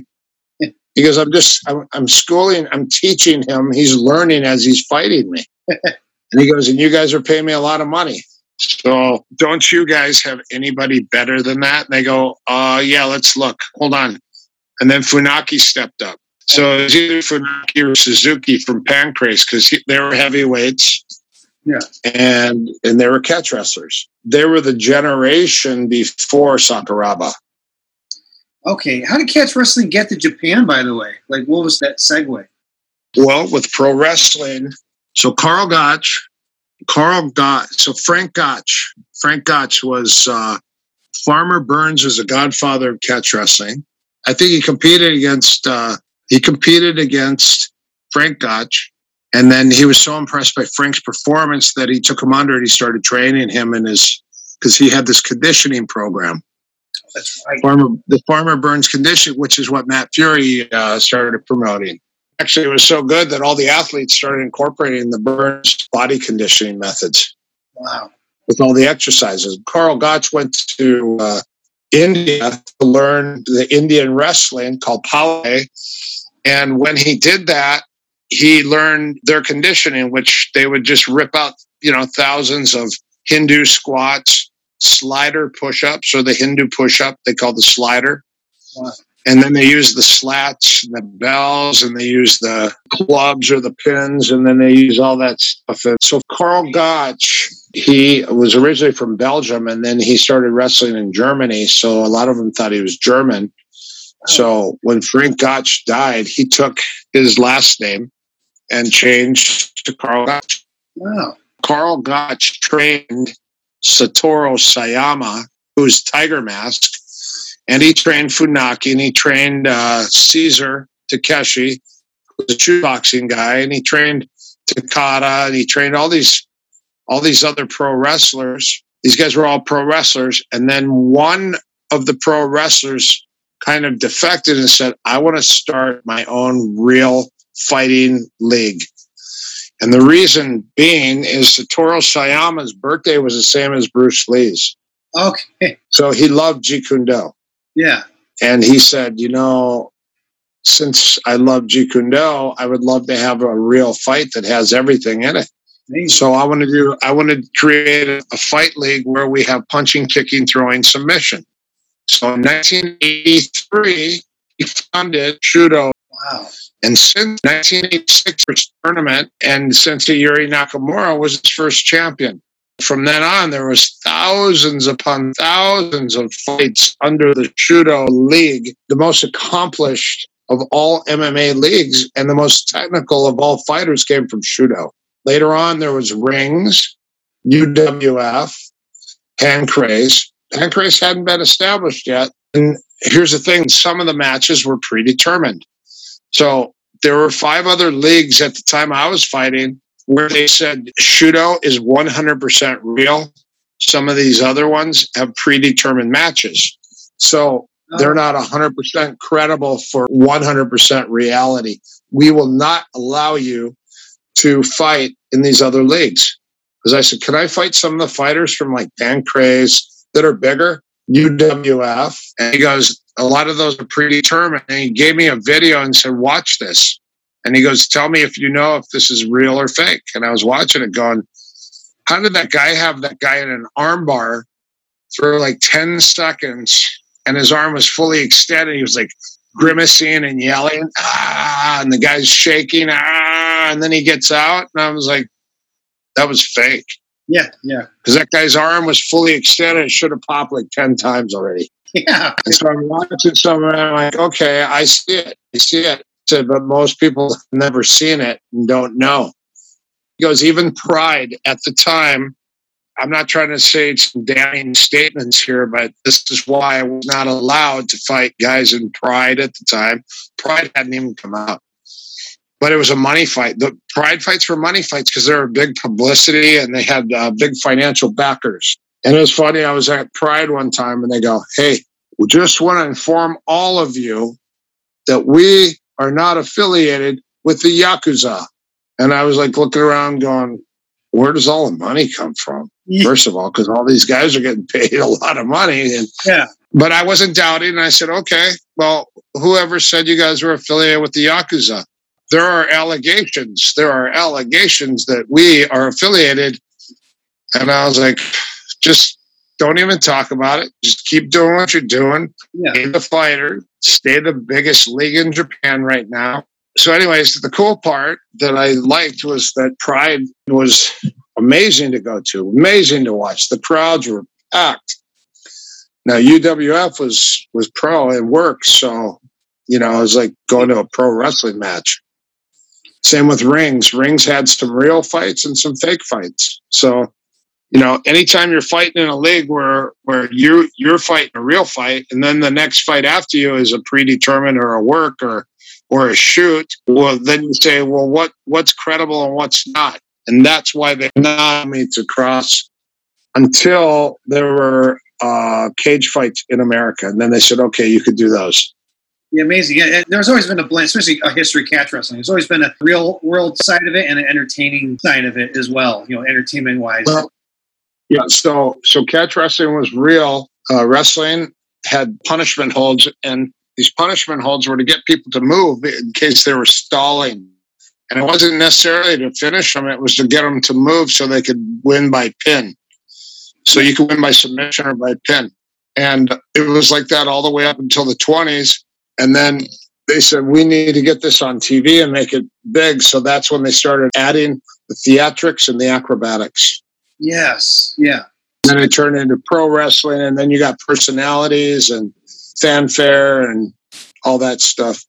He goes, I'm just, I'm, I'm schooling, I'm teaching him. He's learning as he's fighting me. And he goes, and you guys are paying me a lot of money. So don't you guys have anybody better than that? And they go, uh, yeah, let's look. Hold on. And then Funaki stepped up. So it was either Funaki or Suzuki from Pancrase, because they were heavyweights. Yeah. And and they were catch wrestlers. They were the generation before Sakuraba. Okay. How did catch wrestling get to Japan, by the way? Like, what was that segue? Well, with pro wrestling, so Carl Gotch, Carl Gotch, so Frank Gotch, Frank Gotch was, uh, Farmer Burns was the godfather of catch wrestling. I think he competed against, uh, he competed against Frank Gotch. And then he was so impressed by Frank's performance that he took him under and he started training him in his, because he had this conditioning program. That's right. Farmer, the Farmer Burns conditioning, which is what Matt Fury uh, started promoting. Actually, it was so good that all the athletes started incorporating the Burns body conditioning methods. Wow. With all the exercises. Carl Gotch went to uh, India to learn the Indian wrestling called Pale. And when he did that, he learned their conditioning, which they would just rip out, you know, thousands of Hindu squats, slider push-ups, or the Hindu push-up, they call the slider. Wow. And then they use the slats and the bells, and they use the clubs or the pins, and then they use all that stuff. And so Carl Gotch, he was originally from Belgium, and then he started wrestling in Germany, so a lot of them thought he was German. Wow. So when Frank Gotch died, he took his last name and changed to Carl Gotch. Wow. Carl Gotch trained Satoru Sayama, who's Tiger Mask, and he trained Funaki, and he trained uh, Caesar Takeshi, who's a shoeboxing guy, and he trained Takata, and he trained all these, all these other pro wrestlers. These guys were all pro wrestlers, and then one of the pro wrestlers kind of defected and said, I want to start my own real fighting league. And the reason being is Satoru Sayama's birthday was the same as Bruce Lee's. Okay. So he loved Jeet Kune Do. Yeah. And he said, you know, since I love Jeet Kune Do, I would love to have a real fight that has everything in it. Amazing. So I want to do, I want to create a, a fight league where we have punching, kicking, throwing, submission. So in nineteen eighty-three, he founded Shooto. Wow. And since nineteen eighty-six, first tournament, and Sensei Yuri Nakamura was his first champion. From then on, there was thousands upon thousands of fights under the Shooto League, the most accomplished of all M M A leagues, and the most technical of all fighters came from Shooto. Later on, there was rings, U W F, Pancrase. Pancrase hadn't been established yet. And here's the thing, some of the matches were predetermined. So there were five other leagues at the time I was fighting where they said Shooto is one hundred percent real. Some of these other ones have predetermined matches. So they're not one hundred percent credible for one hundred percent reality. We will not allow you to fight in these other leagues. Because I said, can I fight some of the fighters from like Pancrase that are bigger, U W F? And he goes, a lot of those are predetermined. And he gave me a video and said, watch this. And he goes, tell me if you know if this is real or fake. And I was watching it going, how did that guy have that guy in an arm bar for like ten seconds? And his arm was fully extended. He was like grimacing and yelling, ah, and the guy's shaking, ah, and then he gets out. And I was like, that was fake. Yeah, yeah. Because that guy's arm was fully extended. It should have popped like ten times already. Yeah. And so I'm watching somewhere and I'm like, okay, I see it. I see it. But most people have never seen it and don't know. He goes, even Pride at the time, I'm not trying to say some damning statements here, but this is why I was not allowed to fight guys in Pride at the time. Pride hadn't even come out. But it was a money fight. The Pride fights were money fights because they were big publicity and they had uh, big financial backers. And it was funny, I was at Pride one time and they go, hey, we just want to inform all of you that we are not affiliated with the Yakuza. And I was like looking around going, where does all the money come from? First of all, because all these guys are getting paid a lot of money. And, yeah. But I wasn't doubting. And I said, okay, well, whoever said you guys were affiliated with the Yakuza, there are allegations. There are allegations that we are affiliated. And I was like, just don't even talk about it. Just keep doing what you're doing. Yeah. Stay the fighter. Stay the biggest league in Japan right now. So anyways, the cool part that I liked was that Pride was amazing to go to, amazing to watch. The crowds were packed. Now, U W F was was pro and worked, so, you know, I was like going to a pro wrestling match. Same with Rings. Rings had some real fights and some fake fights. So, you know, anytime you're fighting in a league where where you, you're fighting a real fight and then the next fight after you is a predetermined or a work or or a shoot, well, then you say, well, what what's credible and what's not? And that's why they allowed me to cross until there were uh, cage fights in America. And then they said, okay, you could do those. Yeah, amazing. And there's always been a blend, especially a history of catch wrestling. There's always been a real world side of it and an entertaining side of it as well, you know, entertainment-wise. Well, yeah, so so catch wrestling was real. Uh, wrestling had punishment holds, and these punishment holds were to get people to move in case they were stalling. And it wasn't necessarily to finish them. It was to get them to move so they could win by pin. So you could win by submission or by pin. And it was like that all the way up until the twenties. And then they said, we need to get this on T V and make it big. So that's when they started adding the theatrics and the acrobatics. Yes. Yeah. And then it turned into pro wrestling. And then you got personalities and fanfare and all that stuff.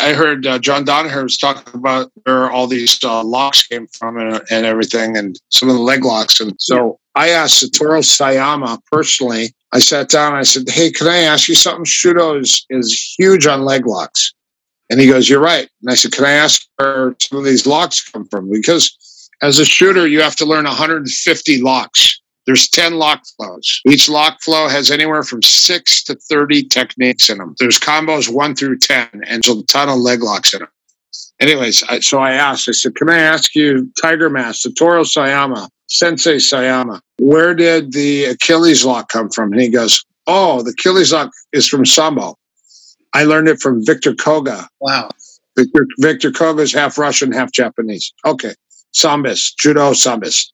I heard uh, John Donahue was talking about where all these uh, locks came from and, and everything, and some of the leg locks. And so I asked Satoru Sayama personally. I sat down and I said, hey, can I ask you something? Shooto is, is huge on leg locks. And he goes, you're right. And I said, can I ask where some of these locks come from? Because as a shooter, you have to learn one hundred fifty locks. There's ten lock flows. Each lock flow has anywhere from six to thirty techniques in them. There's combos one through ten, and there's a ton of leg locks in them. anyways, I, so I asked, I said, can I ask you, Tiger Mask, Satoru Sayama, Sensei Sayama, where did the Achilles lock come from? And he goes, oh, the Achilles lock is from Sambo. I learned it from Victor Koga. Wow. Victor, Victor Koga is half Russian, half Japanese. Okay. Sambis, Judo Sambis.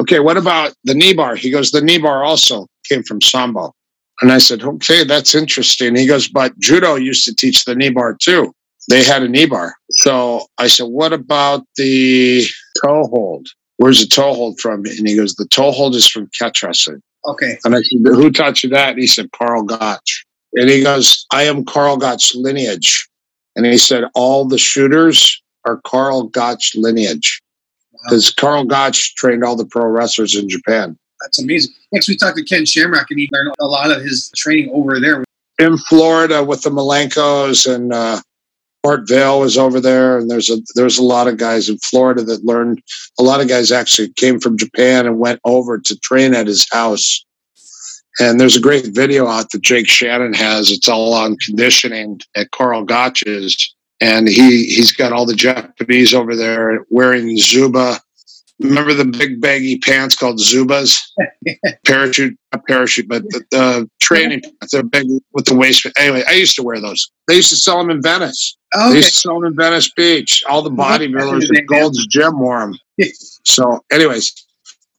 Okay, what about the knee bar? He goes, the knee bar also came from Sambo. And I said, okay, that's interesting. He goes, but Judo used to teach the knee bar too. They had a knee bar. So I said, what about the toe hold? Where's the toe hold from? And he goes, the toe hold is from Ketrasin. Okay. And I said, who taught you that? And he said, Carl Gotch. And he goes, I am Carl Gotch lineage. And he said, all the shooters are Carl Gotch lineage. Because wow. Carl Gotch trained all the pro wrestlers in Japan. That's amazing. Next, we talked to Ken Shamrock, and he learned a lot of his training over there. In Florida with the Malenkos, and uh, Art Vail was over there. And there's a, there's a lot of guys in Florida that learned. A lot of guys actually came from Japan and went over to train at his house. And there's a great video out that Jake Shannon has. It's all on conditioning at Carl Gotch's. And he, he's got all the Japanese over there wearing Zuba. Remember the big baggy pants called Zubas? Parachute, not parachute, but the, the training pants. They're big with the waist. Anyway, I used to wear those. They used to sell them in Venice. Oh, okay. They used to sell them in Venice Beach. All the bodybuilders at Gold's Gym wore them. So anyways,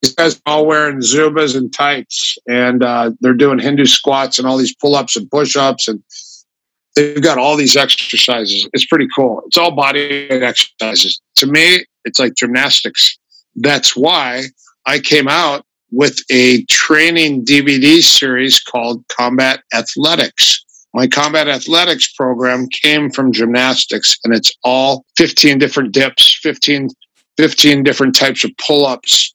these guys are all wearing Zubas and tights. And uh, they're doing Hindu squats and all these pull-ups and push-ups. And they've got all these exercises. It's pretty cool. It's all body exercises. To me, it's like gymnastics. That's why I came out with a training D V D series called Combat Athletics. My Combat Athletics program came from gymnastics, and it's all fifteen different dips, fifteen, fifteen different types of pull-ups,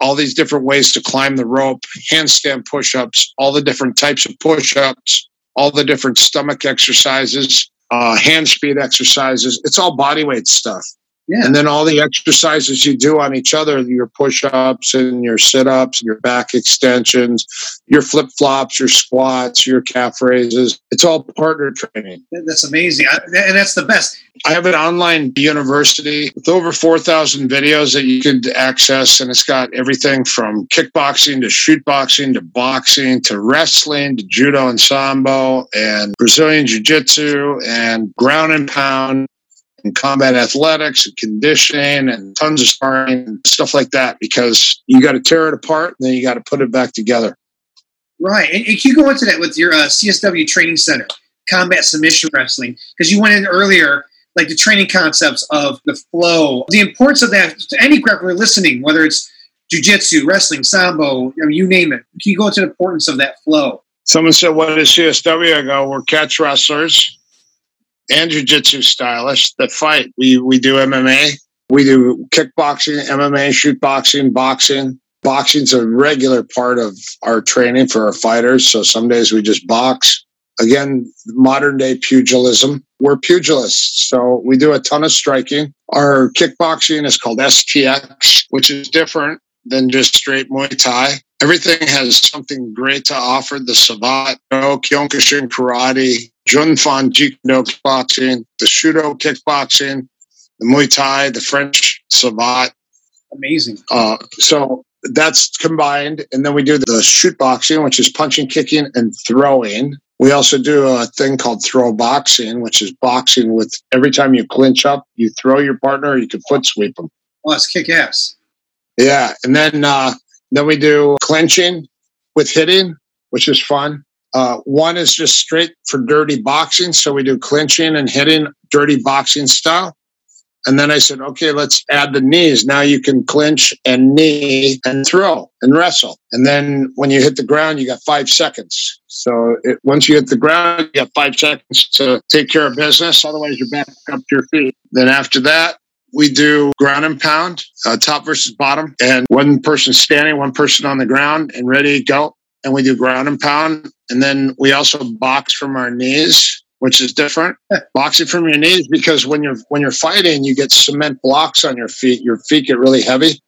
all these different ways to climb the rope, handstand push-ups, all the different types of push-ups, all the different stomach exercises, uh, hand speed exercises. It's all bodyweight stuff. Yeah. And then all the exercises you do on each other, your push-ups and your sit-ups, and your back extensions, your flip-flops, your squats, your calf raises. It's all partner training. That's amazing. I, and that's the best. I have an online university with over four thousand videos that you can access. And it's got everything from kickboxing to shootboxing to boxing to wrestling to judo and sambo and Brazilian jiu-jitsu and ground and pound. And combat athletics and conditioning and tons of sparring and stuff like that, because you got to tear it apart and then you got to put it back together. Right. And, and you go into that with your uh, C S W training center, combat submission wrestling, because you went in earlier, like the training concepts of the flow, the importance of that to any grappler listening, whether it's jiu-jitsu, wrestling, sambo, you know, you name it. Can you go into the importance of that flow? Someone said, what is C S W? I go, we're catch wrestlers and jiu-jitsu stylists that fight. We we do M M A. We do kickboxing, M M A, shoot boxing, boxing. Boxing's a regular part of our training for our fighters. So some days we just box. Again, modern day pugilism. We're pugilists. So we do a ton of striking. Our kickboxing is called S T X, which is different than just straight Muay Thai. Everything has something great to offer. The Savat, Kyokushin Karate, Junfan Jeet-Do Kickboxing, the Shooto Kickboxing, the Muay Thai, the French Savat. Amazing. Uh, so that's combined. And then we do the shoot boxing, which is punching, kicking, and throwing. We also do a thing called throw boxing, which is boxing with every time you clinch up, you throw your partner, or you can foot sweep them. Well, that's kick ass. Yeah. And then, uh, then we do clinching with hitting, which is fun. Uh, one is just straight for dirty boxing. So we do clinching and hitting, dirty boxing style. And then I said, okay, let's add the knees. Now you can clinch and knee and throw and wrestle. And then when you hit the ground, you got five seconds. So it, once you hit the ground, you got five seconds to take care of business. Otherwise, you're back up to your feet. Then after that, we do ground and pound, uh, top versus bottom. And one person standing, one person on the ground and ready to go. And we do ground and pound. And then we also box from our knees, which is different. Boxing from your knees, because when you're when you're fighting, you get cement blocks on your feet. Your feet get really heavy.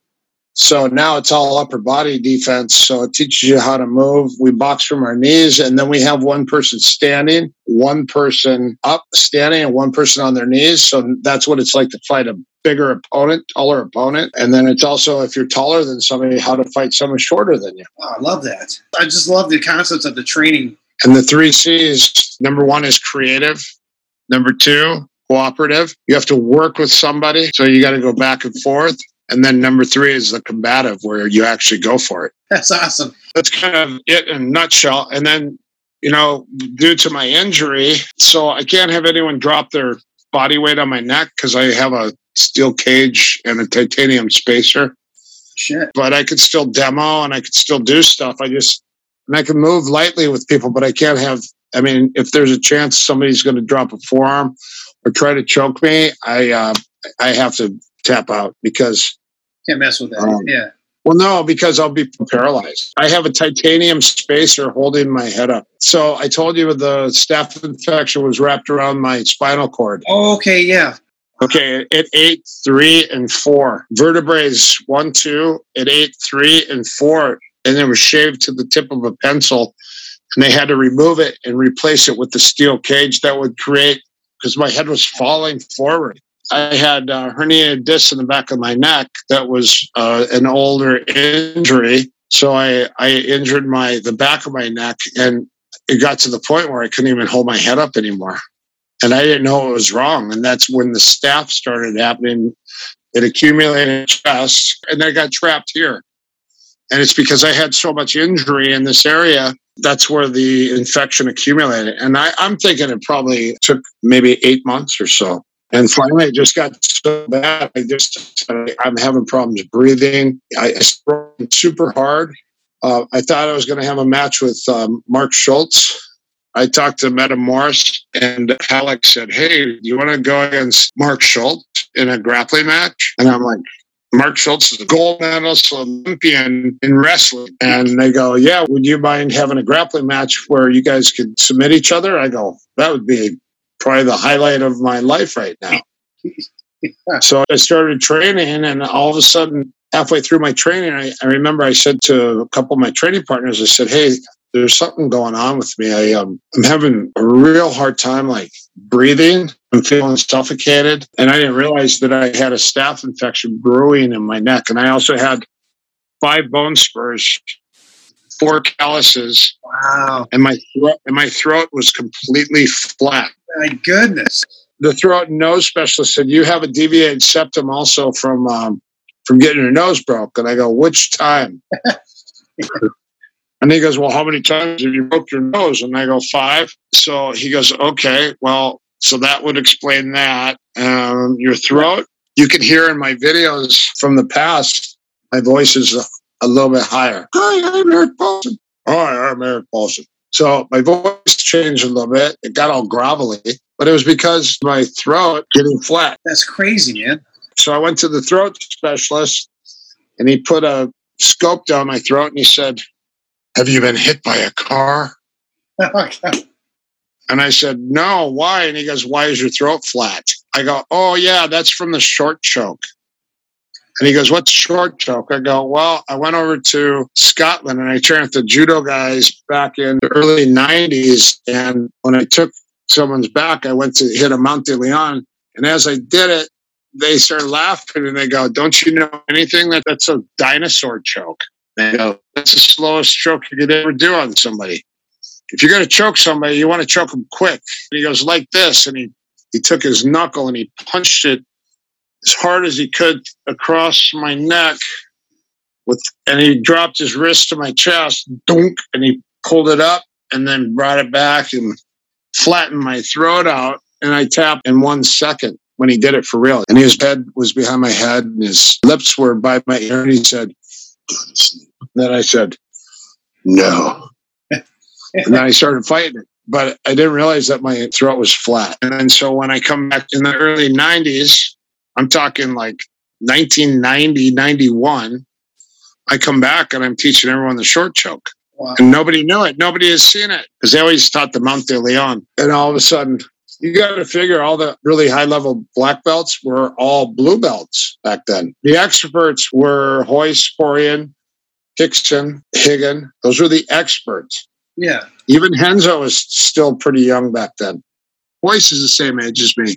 So now it's all upper body defense. So it teaches you how to move. We box from our knees. And then we have one person standing, one person up standing and one person on their knees. So that's what it's like to fight a bigger opponent, taller opponent. And then it's also, if you're taller than somebody, how to fight someone shorter than you. Oh, I love that. I just love the concepts of the training. And the three C's, number one is creative. Number two, cooperative. You have to work with somebody, so you got to go back and forth. And then number three is the combative, where you actually go for it. That's awesome. That's kind of it in a nutshell. And then, you know, due to my injury, so I can't have anyone drop their body weight on my neck because I have a steel cage and a titanium spacer. Shit. But I could still demo and I could still do stuff. I just, and I can move lightly with people, but I can't have, I mean, if there's a chance somebody's going to drop a forearm or try to choke me, I, uh, I have to tap out because can't mess with that. Um, yeah. Well, no, because I'll be paralyzed. I have a titanium spacer holding my head up. So I told you the staph infection was wrapped around my spinal cord. Oh, okay. Yeah. Okay. It ate three and four vertebrae, one, two, it ate three and four, and it was shaved to the tip of a pencil, and they had to remove it and replace it with the steel cage that would create, because my head was falling forward. I had a herniated disc in the back of my neck that was uh, an older injury. So I, I injured my the back of my neck, and it got to the point where I couldn't even hold my head up anymore. And I didn't know it was wrong. And that's when the staph started happening. It accumulated in the chest, and I got trapped here. And it's because I had so much injury in this area, that's where the infection accumulated. And I, I'm thinking it probably took maybe eight months or so. And finally, it just got so bad. I just, I'm having problems breathing. I struggled super hard. Uh, I thought I was going to have a match with um, Mark Schultz. I talked to Metamorphs, and Alex said, "Hey, you want to go against Mark Schultz in a grappling match?" And I'm like, "Mark Schultz is a gold medalist, Olympian in wrestling." And they go, "Yeah, would you mind having a grappling match where you guys could submit each other?" I go, "That would be probably the highlight of my life right now." Yeah. So I started training, and all of a sudden, halfway through my training, I, I remember I said to a couple of my training partners, I said, "Hey, there's something going on with me. I, um, I'm having a real hard time, like, breathing. I'm feeling suffocated." And I didn't realize that I had a staph infection brewing in my neck. And I also had five bone spurs, four calluses. Wow. And my throat, and my throat was completely flat. My goodness. The throat and nose specialist said, "You have a deviated septum also from um, from getting your nose broke." And I go, "Which time?" And he goes, "Well, how many times have you broke your nose?" And I go, "Five." So he goes, "Okay, well, so that would explain that. Um, your throat, you can hear in my videos from the past, my voice is a, a little bit higher. Hi, I'm Eric Paulson. Hi, I'm Eric Paulson. So my voice changed a little bit. It got all grovelly, but it was because my throat getting flat." That's crazy, man. So I went to the throat specialist, and he put a scope down my throat, and he said, "Have you been hit by a car?" And I said, "No, why?" And he goes, "Why is your throat flat?" I go, "Oh, yeah, that's from the short choke." And he goes, "What's short choke?" I go, "Well, I went over to Scotland, and I trained with the judo guys back in the early nineties. And when I took someone's back, I went to hit a Mount de Leon. And as I did it, they started laughing, and they go, 'Don't you know anything? That that's a dinosaur choke.' They go, 'That's the slowest choke you could ever do on somebody. If you're going to choke somebody, you want to choke them quick.'" And he goes, "Like this." And he, he took his knuckle and he punched it as hard as he could across my neck. With, and he dropped his wrist to my chest, dunk, and he pulled it up and then brought it back and flattened my throat out. And I tapped in one second when he did it for real. And his head was behind my head, and his lips were by my ear. And he said, then I said, "No." And then I started fighting it, but I didn't realize that my throat was flat. And then so when I come back in the early nineties, I'm talking like nineteen ninety, ninety-one, I come back and I'm teaching everyone the short choke. Wow. And nobody knew it. Nobody has seen it because they always taught the Mount de Leon. And all of a sudden, you got to figure all the really high-level black belts were all blue belts back then. The experts were Hoist, Porian, Rickson, Higgin. Those were the experts. Yeah. Even Henzo was still pretty young back then. Weiss is the same age as me.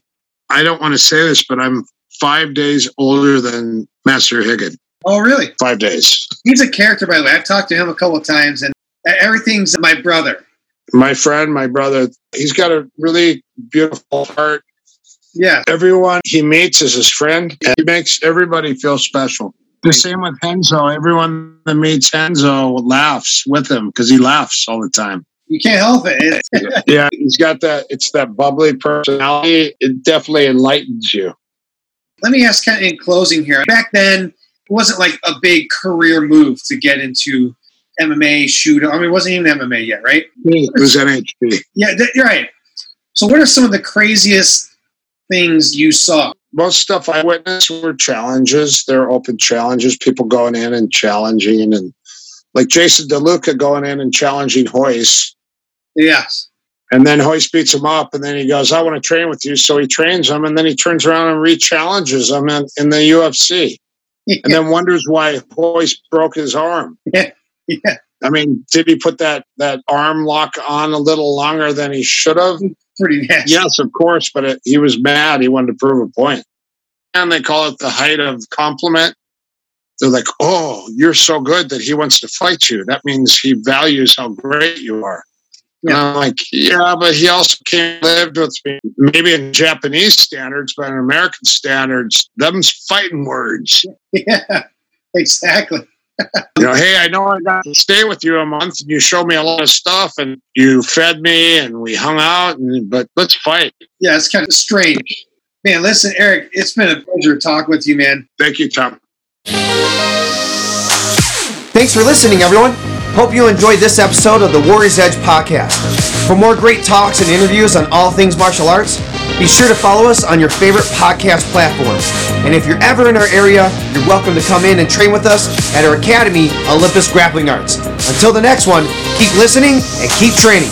I don't want to say this, but I'm five days older than Master Higgin. Oh, really? Five days. He's a character, by the way. I've talked to him a couple of times, and everything's my brother. My friend, my brother. He's got a really beautiful heart. Yeah. Everyone he meets is his friend, and he makes everybody feel special. The same with Henzo. Everyone that meets Henzo laughs with him because he laughs all the time. You can't help it. Yeah, he's got that, it's that bubbly personality. It definitely enlightens you. Let me ask kind of in closing here. Back then, it wasn't like a big career move to get into M M A, Shooto. I mean, it wasn't even M M A yet, right? It was N H B. Yeah, th- you're right. So what are some of the craziest things you saw? Most stuff I witnessed were challenges. They're open challenges, people going in and challenging, and like Jason DeLuca going in and challenging Hoist. Yes. And then Hoist beats him up, and then he goes, I want to train with you. So he trains him, and then he turns around and re-challenges him in, in the U F C. Yeah. And then wonders why Hoist broke his arm. Yeah. Yeah. I mean, did he put that, that arm lock on a little longer than he should have? Pretty nasty. Yes, of course, but it, he was mad. He wanted to prove a point. And they call it the height of compliment. They're like, oh, you're so good that he wants to fight you. That means he values how great you are. Yeah. And I'm like, yeah, but he also came lived with me. Maybe in Japanese standards, but in American standards, them's fighting words. Yeah, exactly. You know, hey, I know I got to stay with you a month, and you showed me a lot of stuff, and you fed me, and we hung out, and, but let's fight. Yeah, it's kind of strange. Man, listen, Eric, it's been a pleasure talking with you, man. Thank you, Tom. Thanks for listening, everyone. Hope you enjoyed this episode of the Warrior's Edge podcast. For more great talks and interviews on all things martial arts, be sure to follow us on your favorite podcast platforms. And if you're ever in our area, you're welcome to come in and train with us at our academy, Olympus Grappling Arts. Until the next one, keep listening and keep training.